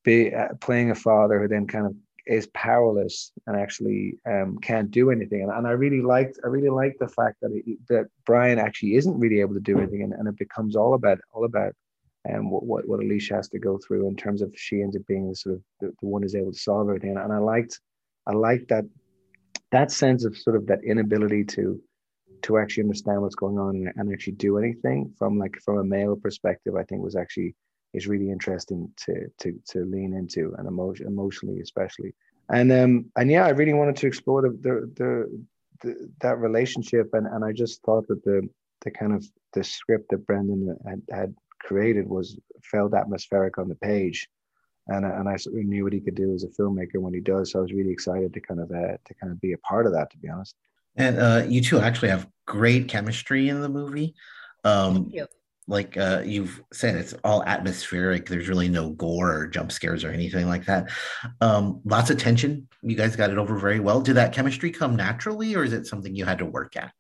be uh, playing a father who then kind of is powerless and actually um, can't do anything. And, and I really liked, I really liked the fact that it, that Brian actually isn't really able to do anything, and, and it becomes all about all about um, what, what what Alicia has to go through in terms of she ends up being sort of the, the one who's able to solve everything. And, and I liked, I liked that that sense of sort of that inability to. to actually understand what's going on and actually do anything from like from a male perspective, I think was actually is really interesting to to to lean into, and emotion, emotionally especially. And um and yeah, I really wanted to explore the the, the, the that relationship, and, and I just thought that the the kind of the script that Brendan had, had created was felt atmospheric on the page, and and I sort of knew what he could do as a filmmaker when he does. So I was really excited to kind of uh, to kind of be a part of that, to be honest. And uh, you two actually have great chemistry in the movie. Um, Thank you. Like uh, you've said, it's all atmospheric. There's really no gore or jump scares or anything like that. Um, lots of tension. You guys got it over very well. Did that chemistry come naturally, or is it something you had to work at?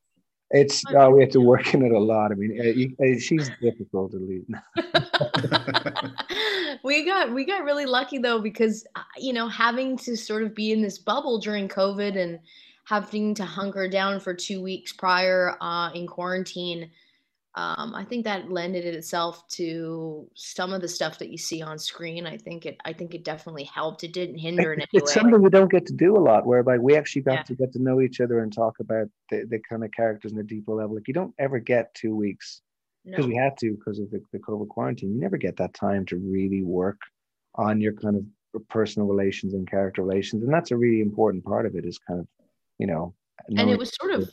It's uh, we had to work in it a lot. I mean, uh, you, uh, she's difficult to lead. we got we got really lucky though, because you know, having to sort of be in this bubble during COVID and having to hunker down for two weeks prior uh, in quarantine, um, I think that lended itself to some of the stuff that you see on screen. I think it, I think it definitely helped. It didn't hinder it, in any it's way. It's something we don't get to do a lot, whereby we actually got yeah. to get to know each other and talk about the, the kind of characters on a deeper level. Like you don't ever get two weeks because no. we had to because of the, the COVID quarantine. You never get that time to really work on your kind of personal relations and character relations, and that's a really important part of it. Is kind of you know, No, and it was sort of,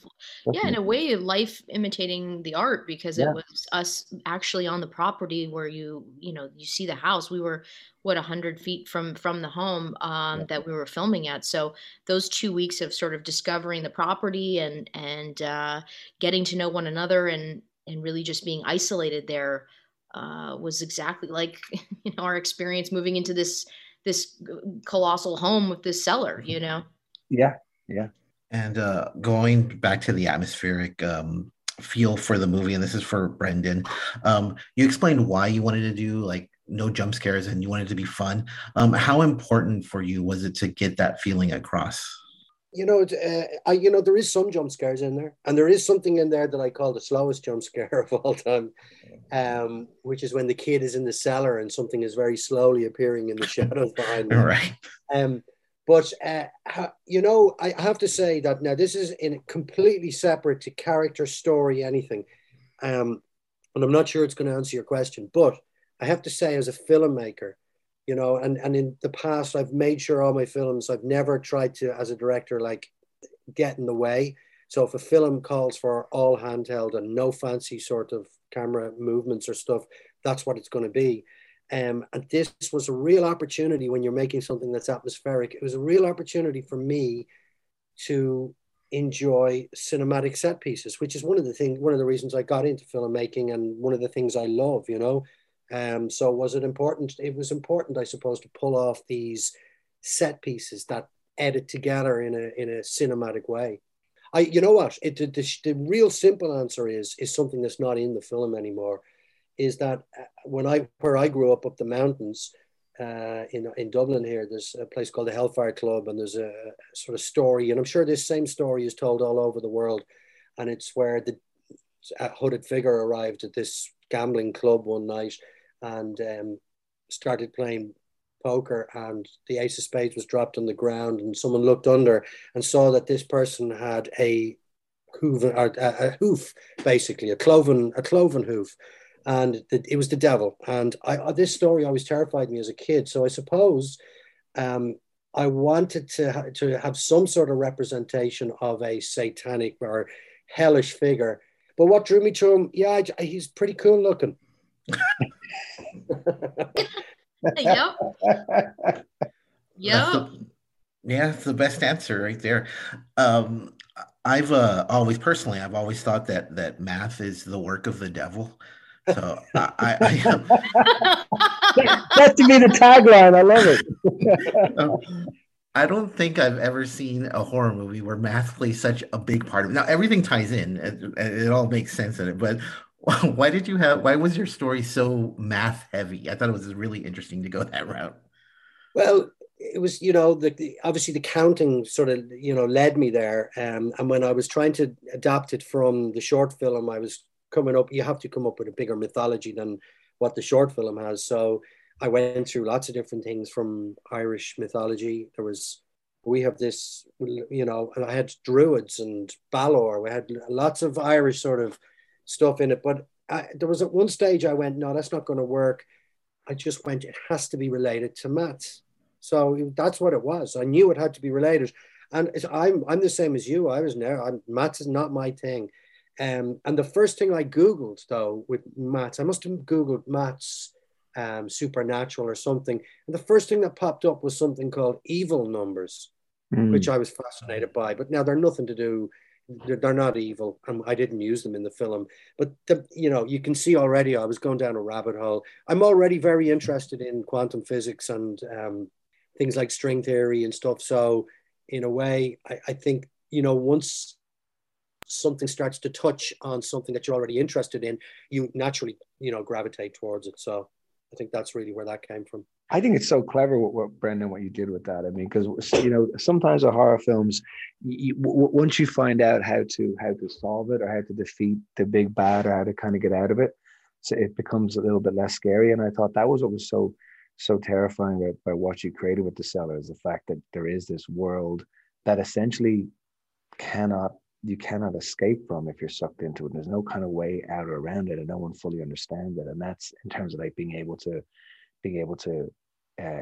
yeah, in a way, life imitating the art, because yeah. it was us actually on the property where you, you know, you see the house. We were, what, one hundred feet from from the home um, yeah. that we were filming at. So those two weeks of sort of discovering the property and and uh, getting to know one another and and really just being isolated there uh, was exactly like, you know, our experience moving into this this colossal home with this cellar, you know? Yeah, yeah. And uh, going back to the atmospheric um, feel for the movie, and this is for Brendan, um, you explained why you wanted to do like no jump scares and you wanted to be fun. Um, how important for you was it to get that feeling across? You know, uh, I, you know, there is some jump scares in there, and there is something in there that I call the slowest jump scare of all time, um, which is when the kid is in the cellar and something is very slowly appearing in the shadows behind him. Right. Um, But, uh, you know, I have to say that now this is in completely separate to character, story, anything. Um, and I'm not sure it's going to answer your question, but I have to say as a filmmaker, you know, and, and in the past, I've made sure all my films, I've never tried to, as a director, like get in the way. So if a film calls for all handheld and no fancy sort of camera movements or stuff, that's what it's going to be. Um, and this was a real opportunity when you're making something that's atmospheric. It was a real opportunity for me to enjoy cinematic set pieces, which is one of the things, one of the reasons I got into filmmaking and one of the things I love, you know. Um, so was it important? It was important, I suppose, to pull off these set pieces that edit together in a in a cinematic way. I, you know what? It, the, the, the real simple answer is is something that's not in the film anymore. Is that when I where I grew up up the mountains uh, in in Dublin here, there's a place called the Hellfire Club, and there's a sort of story, and I'm sure this same story is told all over the world, and it's where the a hooded figure arrived at this gambling club one night and um, started playing poker, and the ace of spades was dropped on the ground, and someone looked under and saw that this person had a hoof, or a, a hoof basically a cloven a cloven hoof. And the, it was the devil. And I, this story always terrified me as a kid. So I suppose um, I wanted to, ha to have some sort of representation of a satanic or hellish figure. But what drew me to him, yeah, I, he's pretty cool looking. Yep. Yep. Yeah, that's the best answer right there. Um, I've uh, always, personally, I've always thought that that math is the work of the devil. So I, I um, that, that to be the tagline. I love it. um, I don't think I've ever seen a horror movie where math plays such a big part of it. Now everything ties in; it, it all makes sense in it. But why did you have? Why was your story so math heavy? I thought it was really interesting to go that route. Well, it was, you know, the, the obviously the counting sort of, you know, led me there. Um, and when I was trying to adapt it from the short film, I was. Coming up, you have to come up with a bigger mythology than what the short film has. So I went through lots of different things from Irish mythology. There was, we have this, you know, and I had Druids and Balor. We had lots of Irish sort of stuff in it. But I, there was at one stage I went, no, that's not going to work. I just went, it has to be related to maths. So that's what it was. I knew it had to be related. And it's, I'm I'm the same as you. I was there. I'm, maths is not my thing. Um, and the first thing I Googled, though, with maths, I must have Googled maths um, supernatural or something. And the first thing that popped up was something called evil numbers, mm. which I was fascinated by. But now they're nothing to do. They're, they're not evil. And I didn't use them in the film. But, the, you know, you can see already I was going down a rabbit hole. I'm already very interested in quantum physics and um, things like string theory and stuff. So in a way, I, I think, you know, once something starts to touch on something that you're already interested in, you naturally, you know, gravitate towards it. So I think that's really where that came from. I think it's so clever what, what Brendan, what you did with that. I mean, because, you know, sometimes the horror films, you, w once you find out how to how to solve it or how to defeat the big bad or how to kind of get out of it, so it becomes a little bit less scary. And I thought that was what was so so terrifying about, about what you created with The Cellar, is the fact that there is this world that essentially cannot you cannot escape from if you're sucked into it. There's no kind of way out or around it, and no one fully understands it. And that's in terms of like being able to being able to uh,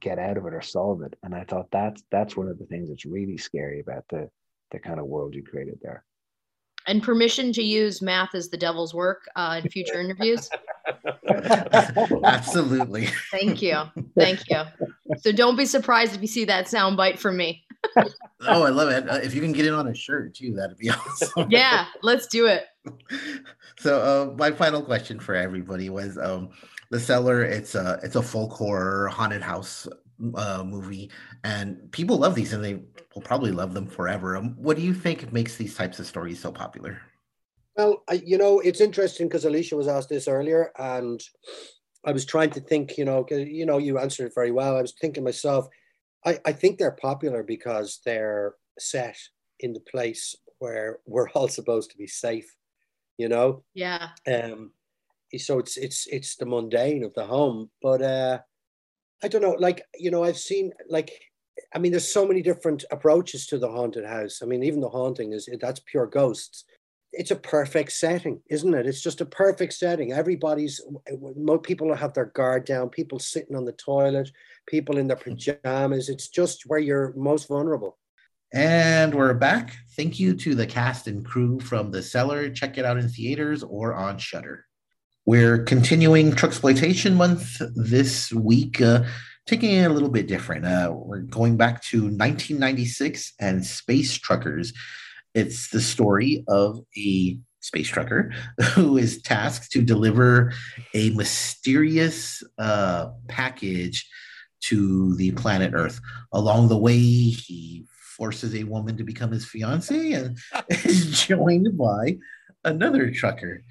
get out of it or solve it. And I thought that's that's one of the things that's really scary about the the kind of world you created there. And permission to use math as the devil's work uh, in future interviews? Absolutely. Thank you. Thank you. So don't be surprised if you see that soundbite from me. Oh, I love it. Uh, if you can get it on a shirt too, that'd be awesome. Yeah, let's do it. So uh, my final question for everybody was um, The Cellar. It's a, it's a folk horror haunted house uh, movie, and people love these and they will probably love them forever. Um, what do you think makes these types of stories so popular? Well, I, you know, it's interesting because Alicia was asked this earlier, and I was trying to think, you know, you know, you answered it very well. I was thinking myself, I, I think they're popular because they're set in the place where we're all supposed to be safe, you know? Yeah. Um, so it's it's it's the mundane of the home. But uh, I don't know, like, you know, I've seen, like, I mean, there's so many different approaches to the haunted house. I mean, even the haunting, is that's pure ghosts. It's a perfect setting, isn't it? It's just a perfect setting. Everybody's, people have their guard down, people sitting on the toilet, people in their pajamas. It's just where you're most vulnerable. And we're back. Thank you to the cast and crew from The Cellar. Check it out in theaters or on Shudder. We're continuing Truxploitation Month this week, uh, taking it a little bit different. Uh, we're going back to nineteen ninety-six and Space Truckers. It's the story of a space trucker who is tasked to deliver a mysterious uh, package to the planet Earth. Along the way, he forces a woman to become his fiancée and is joined by another trucker.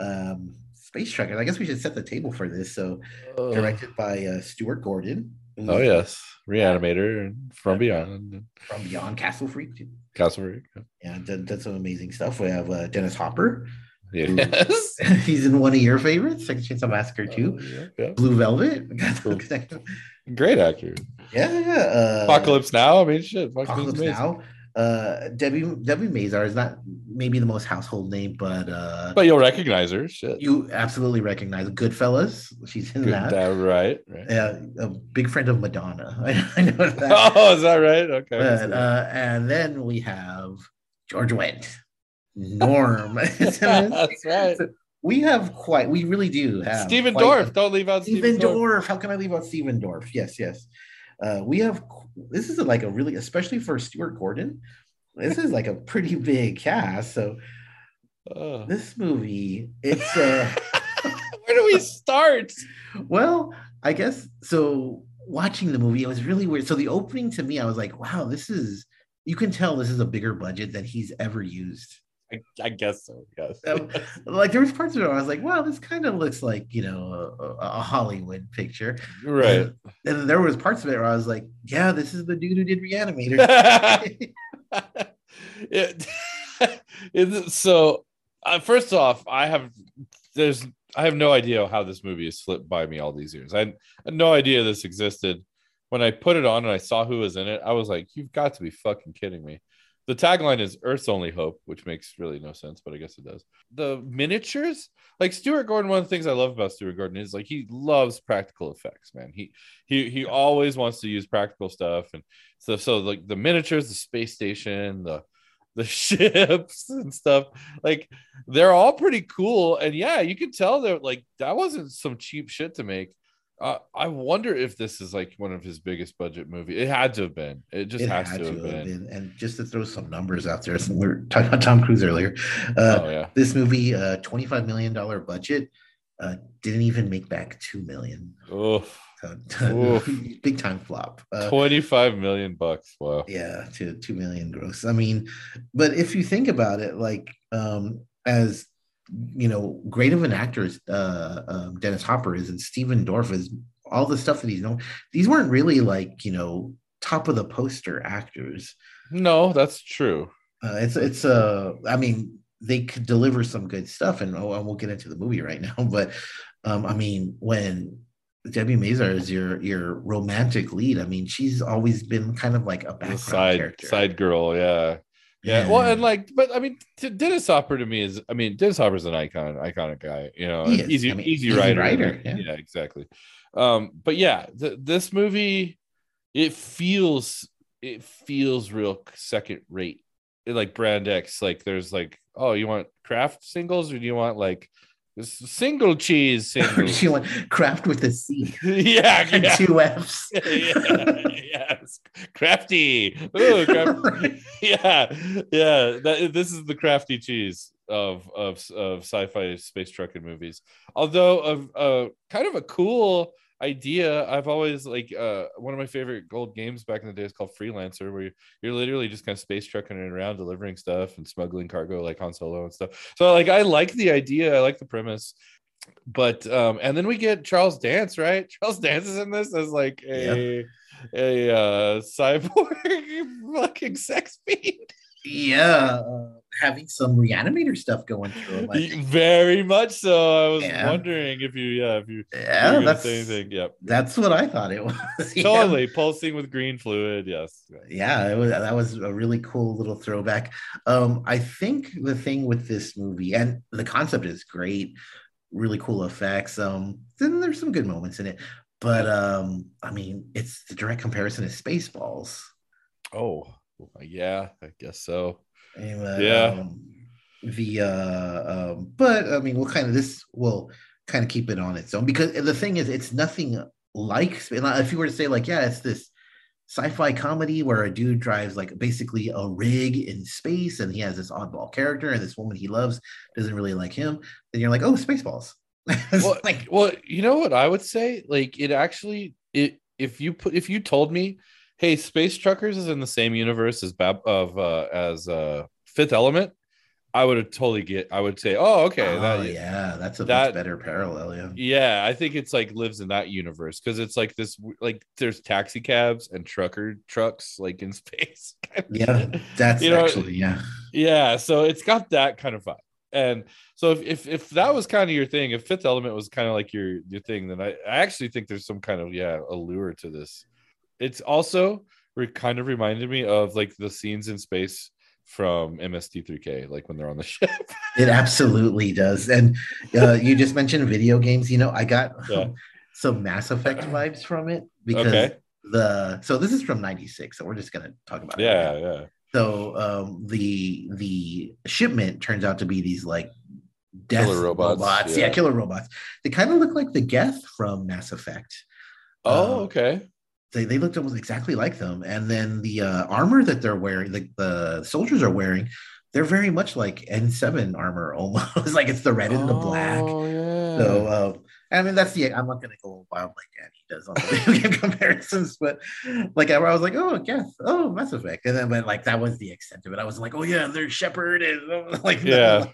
Um, space Truckers. I guess we should set the table for this. So oh. Directed by uh, Stuart Gordon. Oh, yes. Reanimator and From Beyond. From Beyond, Castle Freak. Too. Castle Freak. Yeah, yeah, that's some amazing stuff. We have uh, Dennis Hopper. Yes. Who, he's in one of your favorites, Second Chainsaw Massacre two. Oh, yeah, yeah. Blue Velvet. Cool. Great actor. Yeah, yeah. Uh, Apocalypse Now. I mean, shit. Apocalypse, Apocalypse Now. Uh, Debbie Debbie Mazar is not maybe the most household name, but uh, but you'll recognize her. Shit. You absolutely recognize Goodfellas. She's in Good, that. that. Right. right. Uh, a big friend of Madonna. I, I know that. Oh, is that right? Okay. But, uh, and then we have George Wendt, Norm. That's right. We have quite. We really do have Stephen Dorff. Don't leave out Stephen Dorff. How can I leave out Stephen Dorff? Yes. Yes. Uh, we have. This is like a really, especially for Stuart Gordon, this is like a pretty big cast. So uh. This movie, it's uh, where do we start? Well, I guess so. Watching the movie, it was really weird. So the opening to me, I was like, "Wow, this is." You can tell this is a bigger budget than he's ever used. I, I guess so. Yes. So, like there was parts of it where I was like, "Wow, this kind of looks like you know a, a Hollywood picture." Right. And, and there was parts of it where I was like, "Yeah, this is the dude who did Reanimator." it, it, so, uh, first off, I have there's I have no idea how this movie has slipped by me all these years. I had no idea this existed. When I put it on and I saw who was in it, I was like, "You've got to be fucking kidding me." The tagline is Earth's Only Hope, which makes really no sense, but I guess it does. The miniatures, like Stuart Gordon, one of the things I love about Stuart Gordon is like he loves practical effects, man. He he he always wants to use practical stuff. And so so like the miniatures, the space station, the the ships and stuff, like they're all pretty cool. And yeah, you can tell that like that wasn't some cheap shit to make. Uh, I wonder if this is like one of his biggest budget movies. It had to have been. It just it has to, to have been. been. And just to throw some numbers out there, we were talking about Tom Cruise earlier. Uh, oh, yeah. This movie, uh, twenty-five million dollars budget, uh, didn't even make back two million dollars. Oof. So, big time flop. Uh, twenty-five million bucks. Wow. Yeah, to two million gross. I mean, but if you think about it, like um, as you know, great of an actor as uh, um, Dennis Hopper is, and Stephen Dorff is, all the stuff that he's known. These weren't really like, you know, top of the poster actors. No, that's true. Uh, it's, it's, uh, I mean, they could deliver some good stuff, and oh, and we'll get into the movie right now. But, um, I mean, when Debbie Mazar is your, your romantic lead, I mean, she's always been kind of like a background side, character. Side girl, yeah. Yeah, well, and like, but I mean, to Dennis Hopper to me is, I mean, Dennis Hopper's an icon, iconic guy, you know, easy, I mean, easy, easy writer. writer yeah. yeah, exactly. Um, but yeah, th- this movie, it feels, it feels real second rate like brand X, like there's like, oh, you want craft singles or do you want like single cheese singles? You want craft with a C, yeah, and yeah. two F's, yeah, yes, crafty. Ooh, crafty. Right. Yeah, yeah. That, this is the crafty cheese of of of sci-fi space trucking movies. Although, of uh, kind of a cool idea, I've always like uh one of my favorite gold games back in the day is called Freelancer, where you're, you're literally just kind of space trucking around delivering stuff and smuggling cargo like Han Solo and stuff. So like I like the idea, I like the premise, but um and then we get Charles Dance, right? Charles Dance is in this as like a yeah. a uh cyborg fucking sex fiend. Yeah, uh, having some Reanimator stuff going through. Like, very much so. I was yeah. wondering if you, yeah, if you, yeah, you were gonna say anything. Yep, that's what I thought it was. Totally, yeah. Pulsing with green fluid. Yes. Yeah, it was, that was a really cool little throwback. Um, I think the thing with this movie, and the concept is great, really cool effects. Um, then there's some good moments in it, but um, I mean, it's the direct comparison to Spaceballs. Oh. Yeah, I guess so. Anyway, yeah. Um, the uh, um, but I mean, we'll kind of this will kind of keep it on its own, because the thing is, it's nothing like if you were to say like, yeah, it's this sci-fi comedy where a dude drives like basically a rig in space, and he has this oddball character, and this woman he loves doesn't really like him. Then you're like, oh, Spaceballs. Well, like, well, you know what I would say? Like, it actually, it if you put if you told me, hey, Space Truckers is in the same universe as Bab- of uh, as uh, Fifth Element, I would have totally get. I would say, oh, okay, oh, that, yeah, that's a that, much better parallel. Yeah, yeah, I think it's like lives in that universe, because it's like this, like there's taxi cabs and trucker trucks like in space. Yeah, that's you know, actually yeah, yeah. So it's got that kind of vibe, and so if if, if that was kind of your thing, if Fifth Element was kind of like your your thing, then I, I actually think there's some kind of yeah allure to this. It's also re- kind of reminded me of like the scenes in space from M S T three K, like when they're on the ship. It absolutely does. And uh, you just mentioned video games. You know, I got yeah. um, some Mass Effect vibes from it, because okay. the so this is from ninety-six, so we're just gonna talk about it. Yeah, right yeah. So um, the the shipment turns out to be these like death killer robots. robots. Yeah. yeah, killer robots. They kind of look like the Geth from Mass Effect. Oh, um, okay. They, they looked almost exactly like them, and then the uh, armor that they're wearing, like the, the soldiers are wearing, they're very much like N seven armor almost. Like it's the red and the black. Oh yeah. So um, I mean that's the. I'm not gonna go wild like Danny does on the video game comparisons, but like I, I was like, oh yes, oh Mass Effect, and then but like that was the extent of it. I was like, oh yeah, they're Shepard and uh, like yeah. No.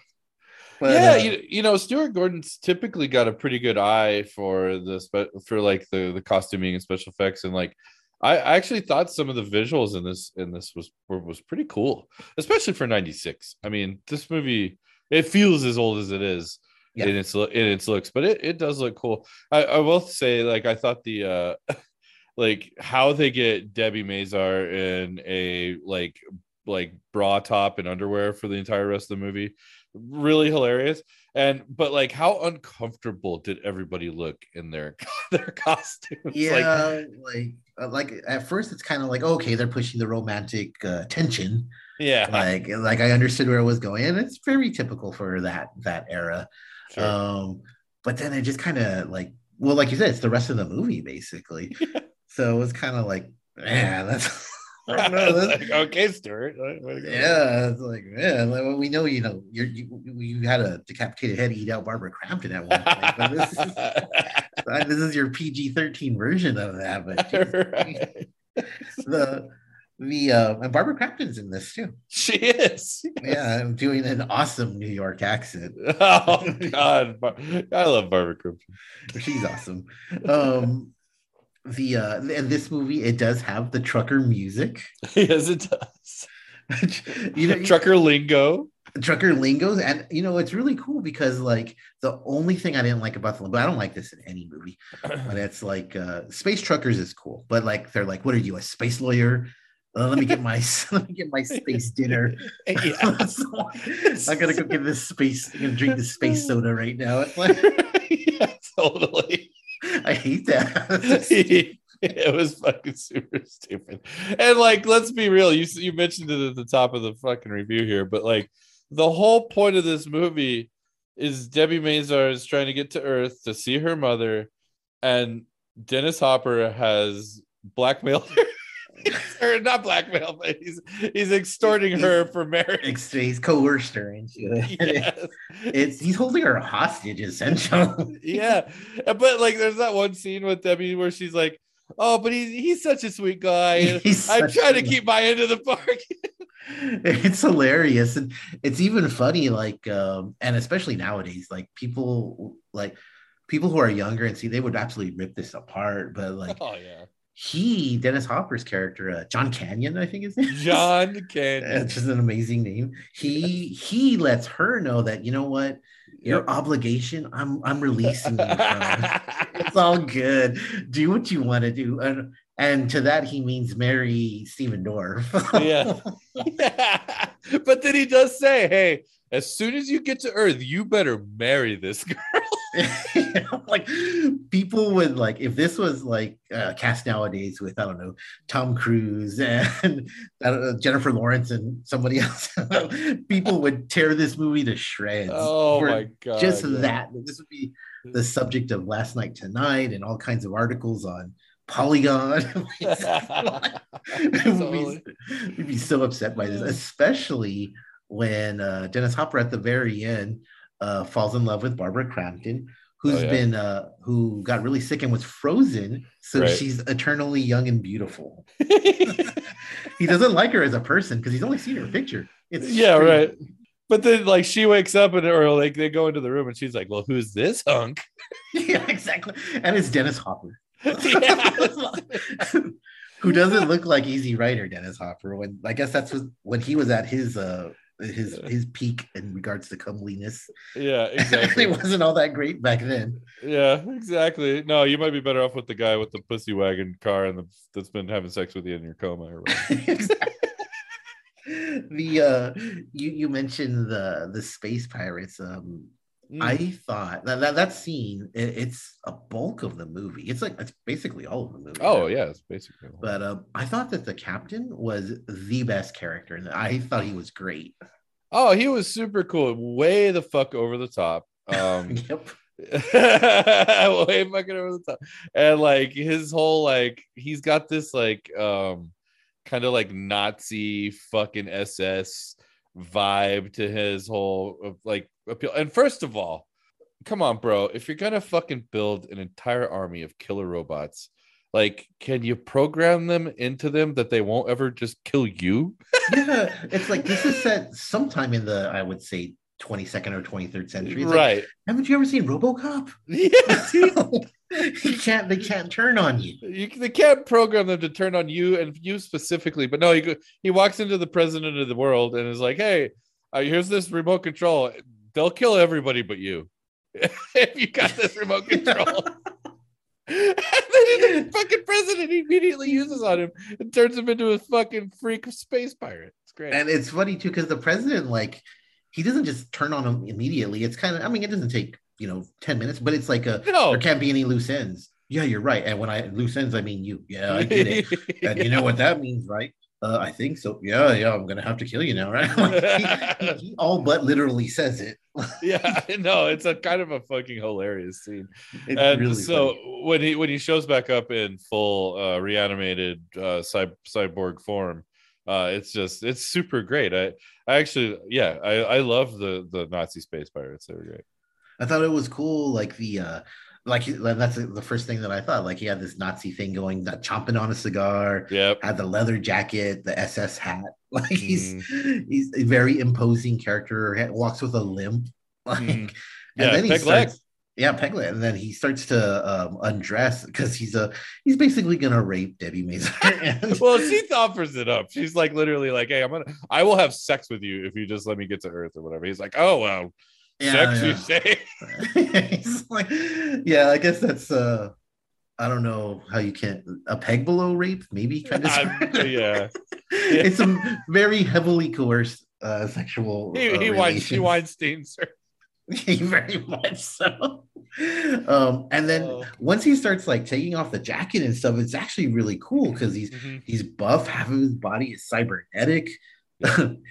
But, yeah, uh, you, you know, Stuart Gordon's typically got a pretty good eye for the spe- for like the, the costuming and special effects, and like I, I actually thought some of the visuals in this in this was was pretty cool, especially for ninety-six. I mean, this movie, it feels as old as it is yeah. in its in its looks, but it, it does look cool. I, I will say, like I thought the uh, like how they get Debbie Mazar in a like like bra top and underwear for the entire rest of the movie. Really hilarious. And but like how uncomfortable did everybody look in their their costumes? Yeah, like like, like at first it's kind of like, okay, they're pushing the romantic uh, tension. Yeah, like like I understood where it was going, and it's very typical for that that era. Sure. Um, but then it just kind of like, well, like you said, it's the rest of the movie basically. Yeah. So it was kind of like, man, that's. I don't know, that's, like, okay, Stuart. Yeah, it's like, man, like, well, we know you know you're, you you had a decapitated head eat out Barbara Crampton at one point, but this is, this is your P G thirteen version of that. But right. the the uh, and Barbara Crampton's in this too. She is. Yes. Yeah, I'm doing an awesome New York accent. Oh God, I love Barbara Crampton. She's awesome. Um, The uh and this movie, it does have the trucker music. Yes, it does. you know, trucker lingo, trucker lingos, and you know it's really cool because like the only thing I didn't like about the, but I don't like this in any movie. But it's like uh Space Truckers is cool, but like they're like, what are you, a space lawyer? Uh, let me get my let me get my space dinner. Yeah. So I'm gonna go give this space and drink the space soda right now. It's like, yeah, totally. I hate that. It was fucking super stupid. And like, let's be real. You you mentioned it at the top of the fucking review here, but like, the whole point of this movie is Debbie Mazar is trying to get to Earth to see her mother, and Dennis Hopper has blackmailed her. Or not blackmail, but he's he's extorting he's, her for marriage. He's coerced her into it. Yes. It's he's holding her hostage, essentially. Yeah, but like, there's that one scene with Debbie where she's like, "Oh, but he's he's such a sweet guy. I'm trying to keep my end of the bargain." It's hilarious, and it's even funny. Like, um, and especially nowadays, like people like people who are younger and see, they would absolutely rip this apart. But like, oh yeah. He, Dennis Hopper's character, uh, John Canyon, I think his name is. John Canyon. Which is an amazing name. He he lets her know that, you know what, your obligation, I'm I'm releasing you. It's all good. Do what you want to do. And, and to that, he means marry Stephen Dorff. Yeah. Yeah. But then he does say, hey, as soon as you get to Earth, you better marry this girl. You know, like people would like if this was like uh, cast nowadays with I don't know Tom Cruise and I don't know, Jennifer Lawrence and somebody else, people would tear this movie to shreds. Oh my god! Just yeah. that this would be the subject of Last Night Tonight and all kinds of articles on Polygon. We'd be, we'd be so upset by this, especially when uh, Dennis Hopper at the very end. Uh, falls in love with Barbara Crampton, who's oh, yeah. been uh, who got really sick and was frozen, so right. she's eternally young and beautiful. He doesn't like her as a person because he's only seen her picture. It's yeah, strange. Right. But then, like, she wakes up and or like they go into the room and she's like, "Well, who's this hunk?" Yeah, exactly. And it's Dennis Hopper, who doesn't look like Easy Rider Dennis Hopper. When I guess that's when he was at his. Uh, His his peak in regards to comeliness. Yeah, exactly. It wasn't all that great back then. Yeah, exactly. No, you might be better off with the guy with the pussy wagon car and the, that's been having sex with you in your coma. Or exactly. The uh, you you mentioned the the space pirates. Um, mm. I thought that that, that scene it, it's a bulk of the movie. It's like it's basically all of the movie. Oh right? Yeah, it's basically. All. But um, I thought that the captain was the best character, and I thought he was great. Oh, he was super cool. Way the fuck over the top. Um, yep. Way fucking over the top. And like his whole like, he's got this like um, kind of like Nazi fucking S S vibe to his whole like appeal. And first of all, come on, bro. If you're gonna fucking build an entire army of killer robots, like, can you program them into them that they won't ever just kill you? Yeah, it's like this is set sometime in the, I would say, twenty-second or twenty-third century. It's right. Like, haven't you ever seen RoboCop? Yeah. you can't, they can't turn on you. you. They can't program them to turn on you and you specifically. But no, he, he walks into the president of the world and is like, hey, uh, here's this remote control. They'll kill everybody but you. If you got this remote control. And then the fucking president immediately uses on him and turns him into a fucking freak space pirate. It's great. And it's funny too because the president, like, he doesn't just turn on him immediately. It's kind of, I mean, it doesn't take, you know, ten minutes, but it's like a no. There can't be any loose ends. Yeah, you're right. And when I loose ends, I mean you. Yeah, I get it. And yeah. You know what that means, right? Uh, I think so. Yeah, yeah. I'm gonna have to kill you now, right? Like, he, he, he all but literally says it. Yeah, no, it's a kind of a fucking hilarious scene. It's and really so funny. when he when he shows back up in full uh, reanimated uh, cy- cyborg form, uh, it's just it's super great. I, I actually, yeah, I, I love the the Nazi space pirates. They were great. I thought it was cool, like the. Uh, Like that's the first thing that I thought. Like he had this Nazi thing going, that chomping on a cigar. Yep. Had the leather jacket, the S S hat. Like he's mm. he's a very imposing character. Walks with a limp. Like mm. and yeah, then he peg starts, leg. Yeah, peg leg. And then he starts to um, undress because he's a he's basically gonna rape Debbie Mazar. And... well, she offers it up. She's like literally like, hey, I'm gonna I will have sex with you if you just let me get to Earth or whatever. He's like, oh wow. Yeah, sex, yeah. You say? Like, yeah, I guess that's uh I don't know how you can't a peg below rape, maybe kind of. Uh, yeah. yeah. It's a very heavily coerced uh sexual. He, uh, he, Weinstein, he Weinsteins her. Very much so. Um, and then oh. once he starts like taking off the jacket and stuff, it's actually really cool because he's mm-hmm. he's buff, half of his body is cybernetic,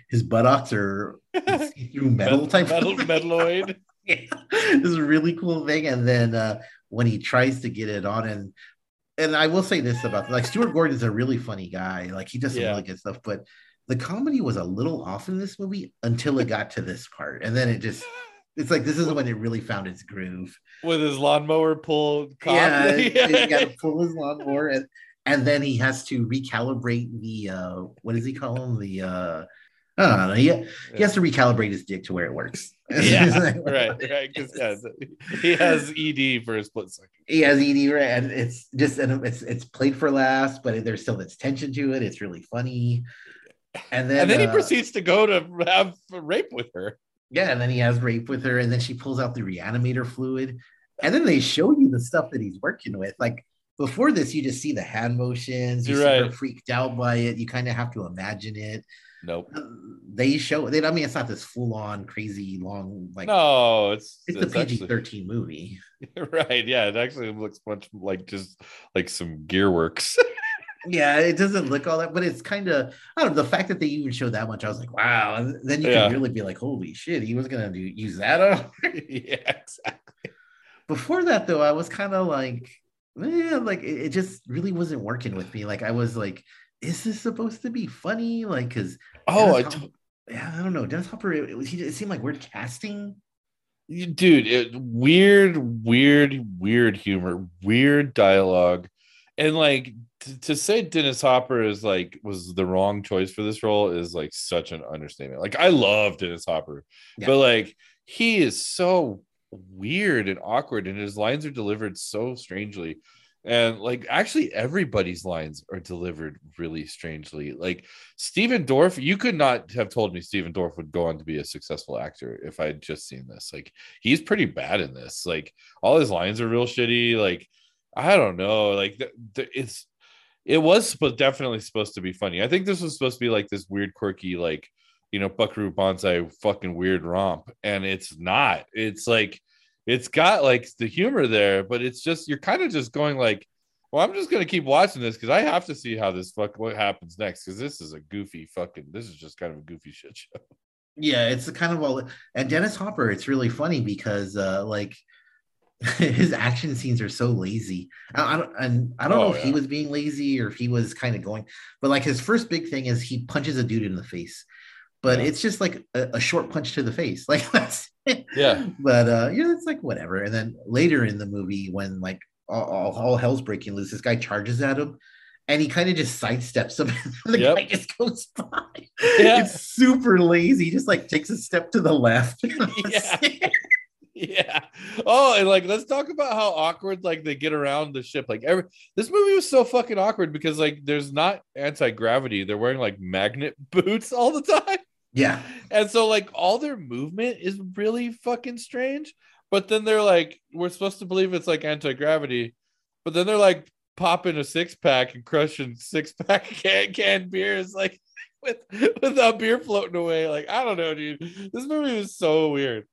his buttocks are see-through metal type metal, metaloid. Yeah, this is a really cool thing. And then uh, when he tries to get it on, and and I will say this about like Stuart Gordon's a really funny guy, like he does some yeah. really good stuff, but the comedy was a little off in this movie until it got to this part, and then it just. It's like, this is when it really found its groove. With his lawnmower pulled. Yeah, he's got to pull his lawnmower. And, and then he has to recalibrate the, uh, what does he call him? The, uh, I don't know. He, he has to recalibrate his dick to where it works. Yeah, right. right. Yeah, he has E D for a split second. He has E D, right? And it's just, and it's, it's played for laughs, but there's still this tension to it. It's really funny. And then, and then uh, he proceeds to go to have rape with her. Yeah, and then he has rape with her, and then she pulls out the reanimator fluid, and then they show you the stuff that he's working with. Like before this, you just see the hand motions. You're right. Super freaked out by it. You kind of have to imagine it. Nope. Uh, they show. They. I mean, it's not this full-on crazy long. Like no, it's it's, it's a P G thirteen movie. Right. Yeah, it actually looks much like just like some Gearworks. Yeah, it doesn't look all that, but it's kind of, I don't know, the fact that they even showed that much, I was like, wow. And then you yeah. can really be like, holy shit, he was going to use that up. Yeah, exactly. Before that, though, I was kind of like, eh, like it, it just really wasn't working with me. Like, I was like, is this supposed to be funny? Like, because, oh, I, t- yeah, I don't know. Dennis Hopper, it, it, it seemed like weird casting. Dude, it, weird, weird, weird humor, weird dialogue. And like t- to say Dennis Hopper is like was the wrong choice for this role is like such an understatement. Like I love Dennis Hopper, yeah. but like he is so weird and awkward, and his lines are delivered so strangely. And like actually everybody's lines are delivered really strangely. Like Stephen Dorff, you could not have told me Stephen Dorff would go on to be a successful actor if I had just seen this. Like he's pretty bad in this. Like all his lines are real shitty. Like. I don't know. Like the, the, it's, it was supposed, definitely supposed to be funny. I think this was supposed to be like this weird, quirky, like, you know, Buckaroo Banzai fucking weird romp. And it's not, it's like, it's got like the humor there, but it's just, you're kind of just going like, well, I'm just going to keep watching this because I have to see how this fuck, what happens next. Cause this is a goofy fucking, this is just kind of a goofy shit show. Yeah. It's the kind of, well, and Dennis Hopper, it's really funny because uh, like, his action scenes are so lazy. I, I don't, and I don't oh, know if yeah. he was being lazy or if he was kind of going, but like his first big thing is he punches a dude in the face, but yeah. it's just like a, a short punch to the face. Like that's it. Yeah. But uh, you know, it's like whatever. And then later in the movie, when like all, all, all hell's breaking loose, this guy charges at him, and he kind of just sidesteps him. And the yep. guy just goes by. Yeah. It's super lazy. He just like takes a step to the left. Yeah. It. Yeah. Oh, and like let's talk about how awkward like they get around the ship. Like every this movie was so fucking awkward because like there's not anti-gravity. They're wearing like magnet boots all the time. Yeah. And so like all their movement is really fucking strange. But then they're like, we're supposed to believe it's like anti-gravity, but then they're like popping a six pack and crushing six pack can canned beers like with without beer floating away. Like I don't know, dude. This movie was so weird.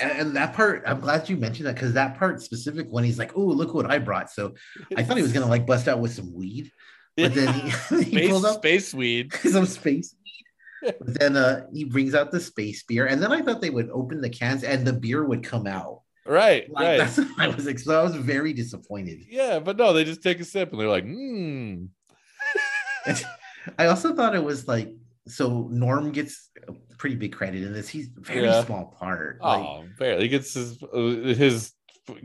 And that part, I'm glad you mentioned that because that part specific when he's like, oh, look what I brought. So I thought he was going to like bust out with some weed. But yeah. then he, he space, pulled up space weed. Some space weed. But then uh, he brings out the space beer. And then I thought they would open the cans and the beer would come out. Right. Like, right. That's what I was like. So I was very disappointed. Yeah. But no, they just take a sip and they're like, hmm. I also thought it was like, so Norm gets a pretty big credit in this. He's a very yeah. small part. Oh, like, barely. He gets his his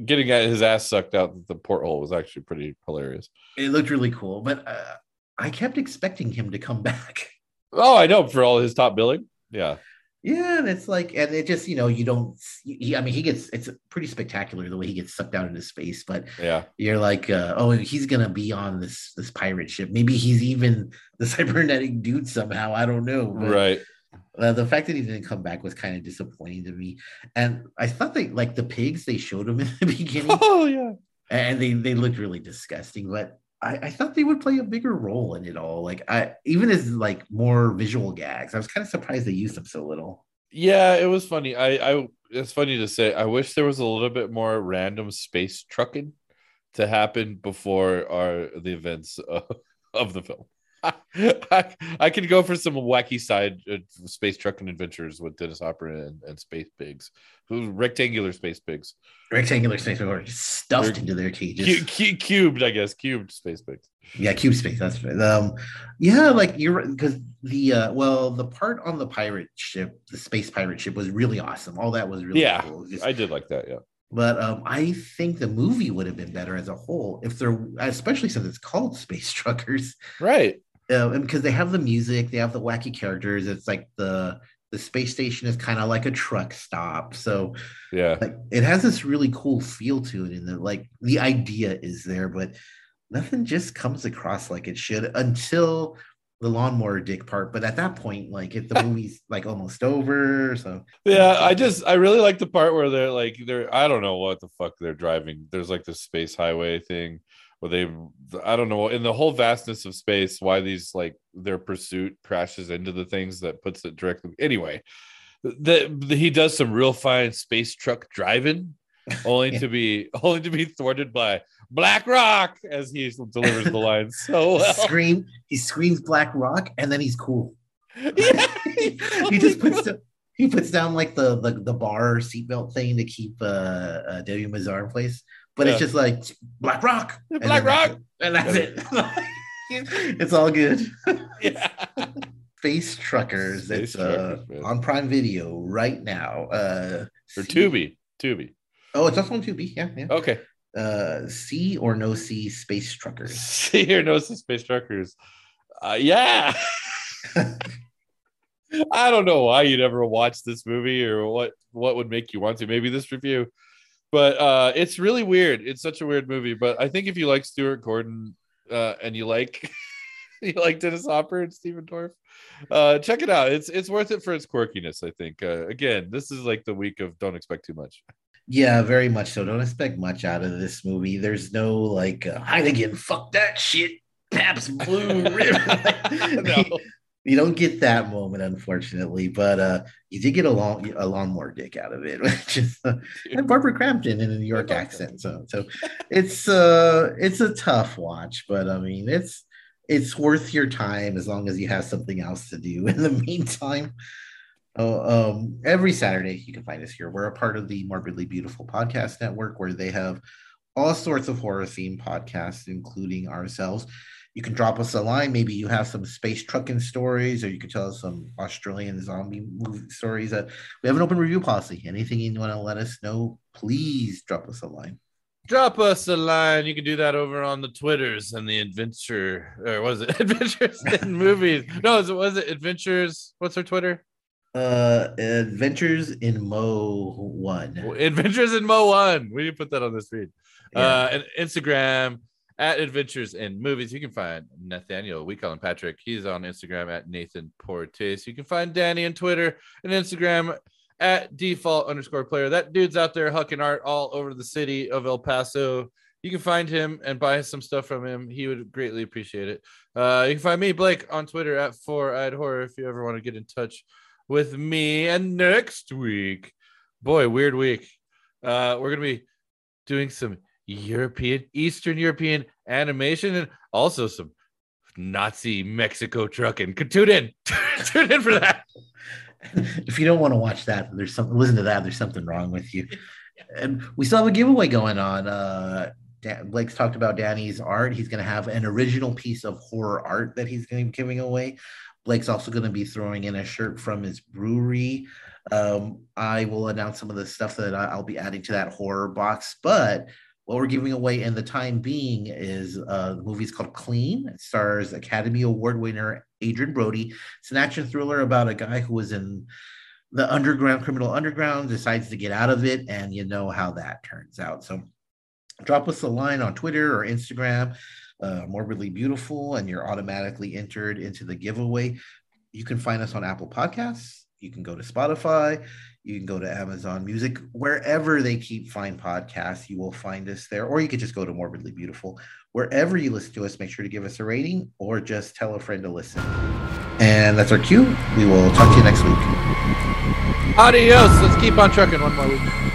getting his ass sucked out the porthole was actually pretty hilarious. It looked really cool, but uh, I kept expecting him to come back. Oh, I know for all his top billing. Yeah. Yeah, and it's like, and it just, you know, you don't, he, I mean, he gets, it's pretty spectacular the way he gets sucked out into space, but yeah, you're like, uh, oh, he's going to be on this this pirate ship. Maybe he's even the cybernetic dude somehow. I don't know. But, right. Uh, the fact that he didn't come back was kind of disappointing to me. And I thought they, like the pigs, they showed him in the beginning. Oh, yeah. And they, they looked really disgusting, but I, I thought they would play a bigger role in it all. Like I, even as like more visual gags, I was kind of surprised they used them so little. Yeah, it was funny. I, I, it's funny to say. I wish there was a little bit more random space trucking to happen before our the events of, of the film. I, I could go for some wacky side uh, space trucking adventures with Dennis Hopper and, and space pigs, who rectangular space pigs, rectangular space pigs are stuffed They're, into their cages, cu- cu- cubed, I guess, cubed space pigs. Yeah, cubed space. That's right. Um, yeah, like you're because the uh, well, the part on the pirate ship, the space pirate ship, was really awesome. All that was really yeah, cool. Just, I did like that. Yeah. But um, I think the movie would have been better as a whole if there, especially since it's called Space Truckers, right? Uh, and because they have the music, they have the wacky characters. It's like the the space station is kind of like a truck stop. So yeah, like, it has this really cool feel to it, and the, like the idea is there, but nothing just comes across like it should until the lawnmower dick part. But at that point, like if the movie's like almost over, so yeah, I just I really like the part where they're like they're I don't know what the fuck they're driving. There's like this space highway thing. Well, they I don't know in the whole vastness of space why these like their pursuit crashes into the things that puts it directly anyway that he does some real fine space truck driving only yeah. to be only to be thwarted by Black Rock as he delivers the line so well. Scream he screams Black Rock and then he's cool yeah, he's totally he just puts cool. the, he puts down like the the, the bar seatbelt thing to keep uh, uh W. Mazar in place. But yeah. it's just like Black Rock, Black Rock, and that's it. It's all good. Yeah. Space Truckers. Space it's uh, truckers, on Prime Video right now. Uh, or see, Tubi, Tubi. Oh, it's also on Tubi. Yeah, yeah. Okay. Uh, see or no see Space Truckers. See or no see Space Truckers. Uh, yeah. I don't know why you'd ever watch this movie or what. What would make you want to? Maybe this review. But uh, it's really weird. It's such a weird movie. But I think if you like Stuart Gordon uh, and you like you like Dennis Hopper and Stephen Dorff, uh, check it out. It's it's worth it for its quirkiness, I think. Uh, again, this is like the week of don't expect too much. Yeah, very much so. Don't expect much out of this movie. There's no like uh, Heineken, fuck that shit, Pabst Blue Ribbon. No. You don't get that moment, unfortunately, but uh, you did get a long, a lawnmower dick out of it, which is uh, and Barbara Crampton in a New York accent. So, so it's uh, it's a tough watch, but I mean, it's it's worth your time as long as you have something else to do in the meantime. Oh, um, every Saturday you can find us here. We're a part of the Morbidly Beautiful Podcast Network, where they have all sorts of horror themed podcasts, including ourselves. You can drop us a line. Maybe you have some space trucking stories, or you can tell us some Australian zombie movie stories. Uh, we have an open review policy. Anything you want to let us know, please drop us a line. Drop us a line. You can do that over on the Twitters and the Adventure, or was it Adventures in Movies? No, was it, was it Adventures? What's her Twitter? Uh, Adventures in Mo one. Adventures in Mo one. We put that on the screen. Yeah. Uh, and Instagram. At Adventures in Movies, you can find Nathaniel. We call him Patrick. He's on Instagram at Nathan Portes. You can find Danny on Twitter and Instagram at default underscore player. That dude's out there hucking art all over the city of El Paso. You can find him and buy some stuff from him. He would greatly appreciate it. Uh, you can find me, Blake, on Twitter at Four-Eyed Horror if you ever want to get in touch with me. And next week, boy, weird week. Uh, we're going to be doing some European, Eastern European animation, and also some Nazi Mexico trucking. Tune in, tune in for that. If you don't want to watch that, there's something. Listen to that. There's something wrong with you. And we still have a giveaway going on. Uh, Dan, Blake's talked about Danny's art. He's going to have an original piece of horror art that he's going to be giving away. Blake's also going to be throwing in a shirt from his brewery. Um, I will announce some of the stuff that I'll be adding to that horror box, but what we're giving away in the time being is uh, the movie's called Clean. It stars Academy Award winner Adrien Brody. It's an action thriller about a guy who was in the underground, criminal underground, decides to get out of it, and you know how that turns out. So drop us a line on Twitter or Instagram, uh, Morbidly Beautiful, and you're automatically entered into the giveaway. You can find us on Apple Podcasts. You can go to Spotify. You can go to Amazon Music. Wherever they keep fine podcasts, you will find us there. Or you could just go to Morbidly Beautiful. Wherever you listen to us, make sure to give us a rating or just tell a friend to listen. And that's our cue. We will talk to you next week. Adios. Let's keep on trucking one more week.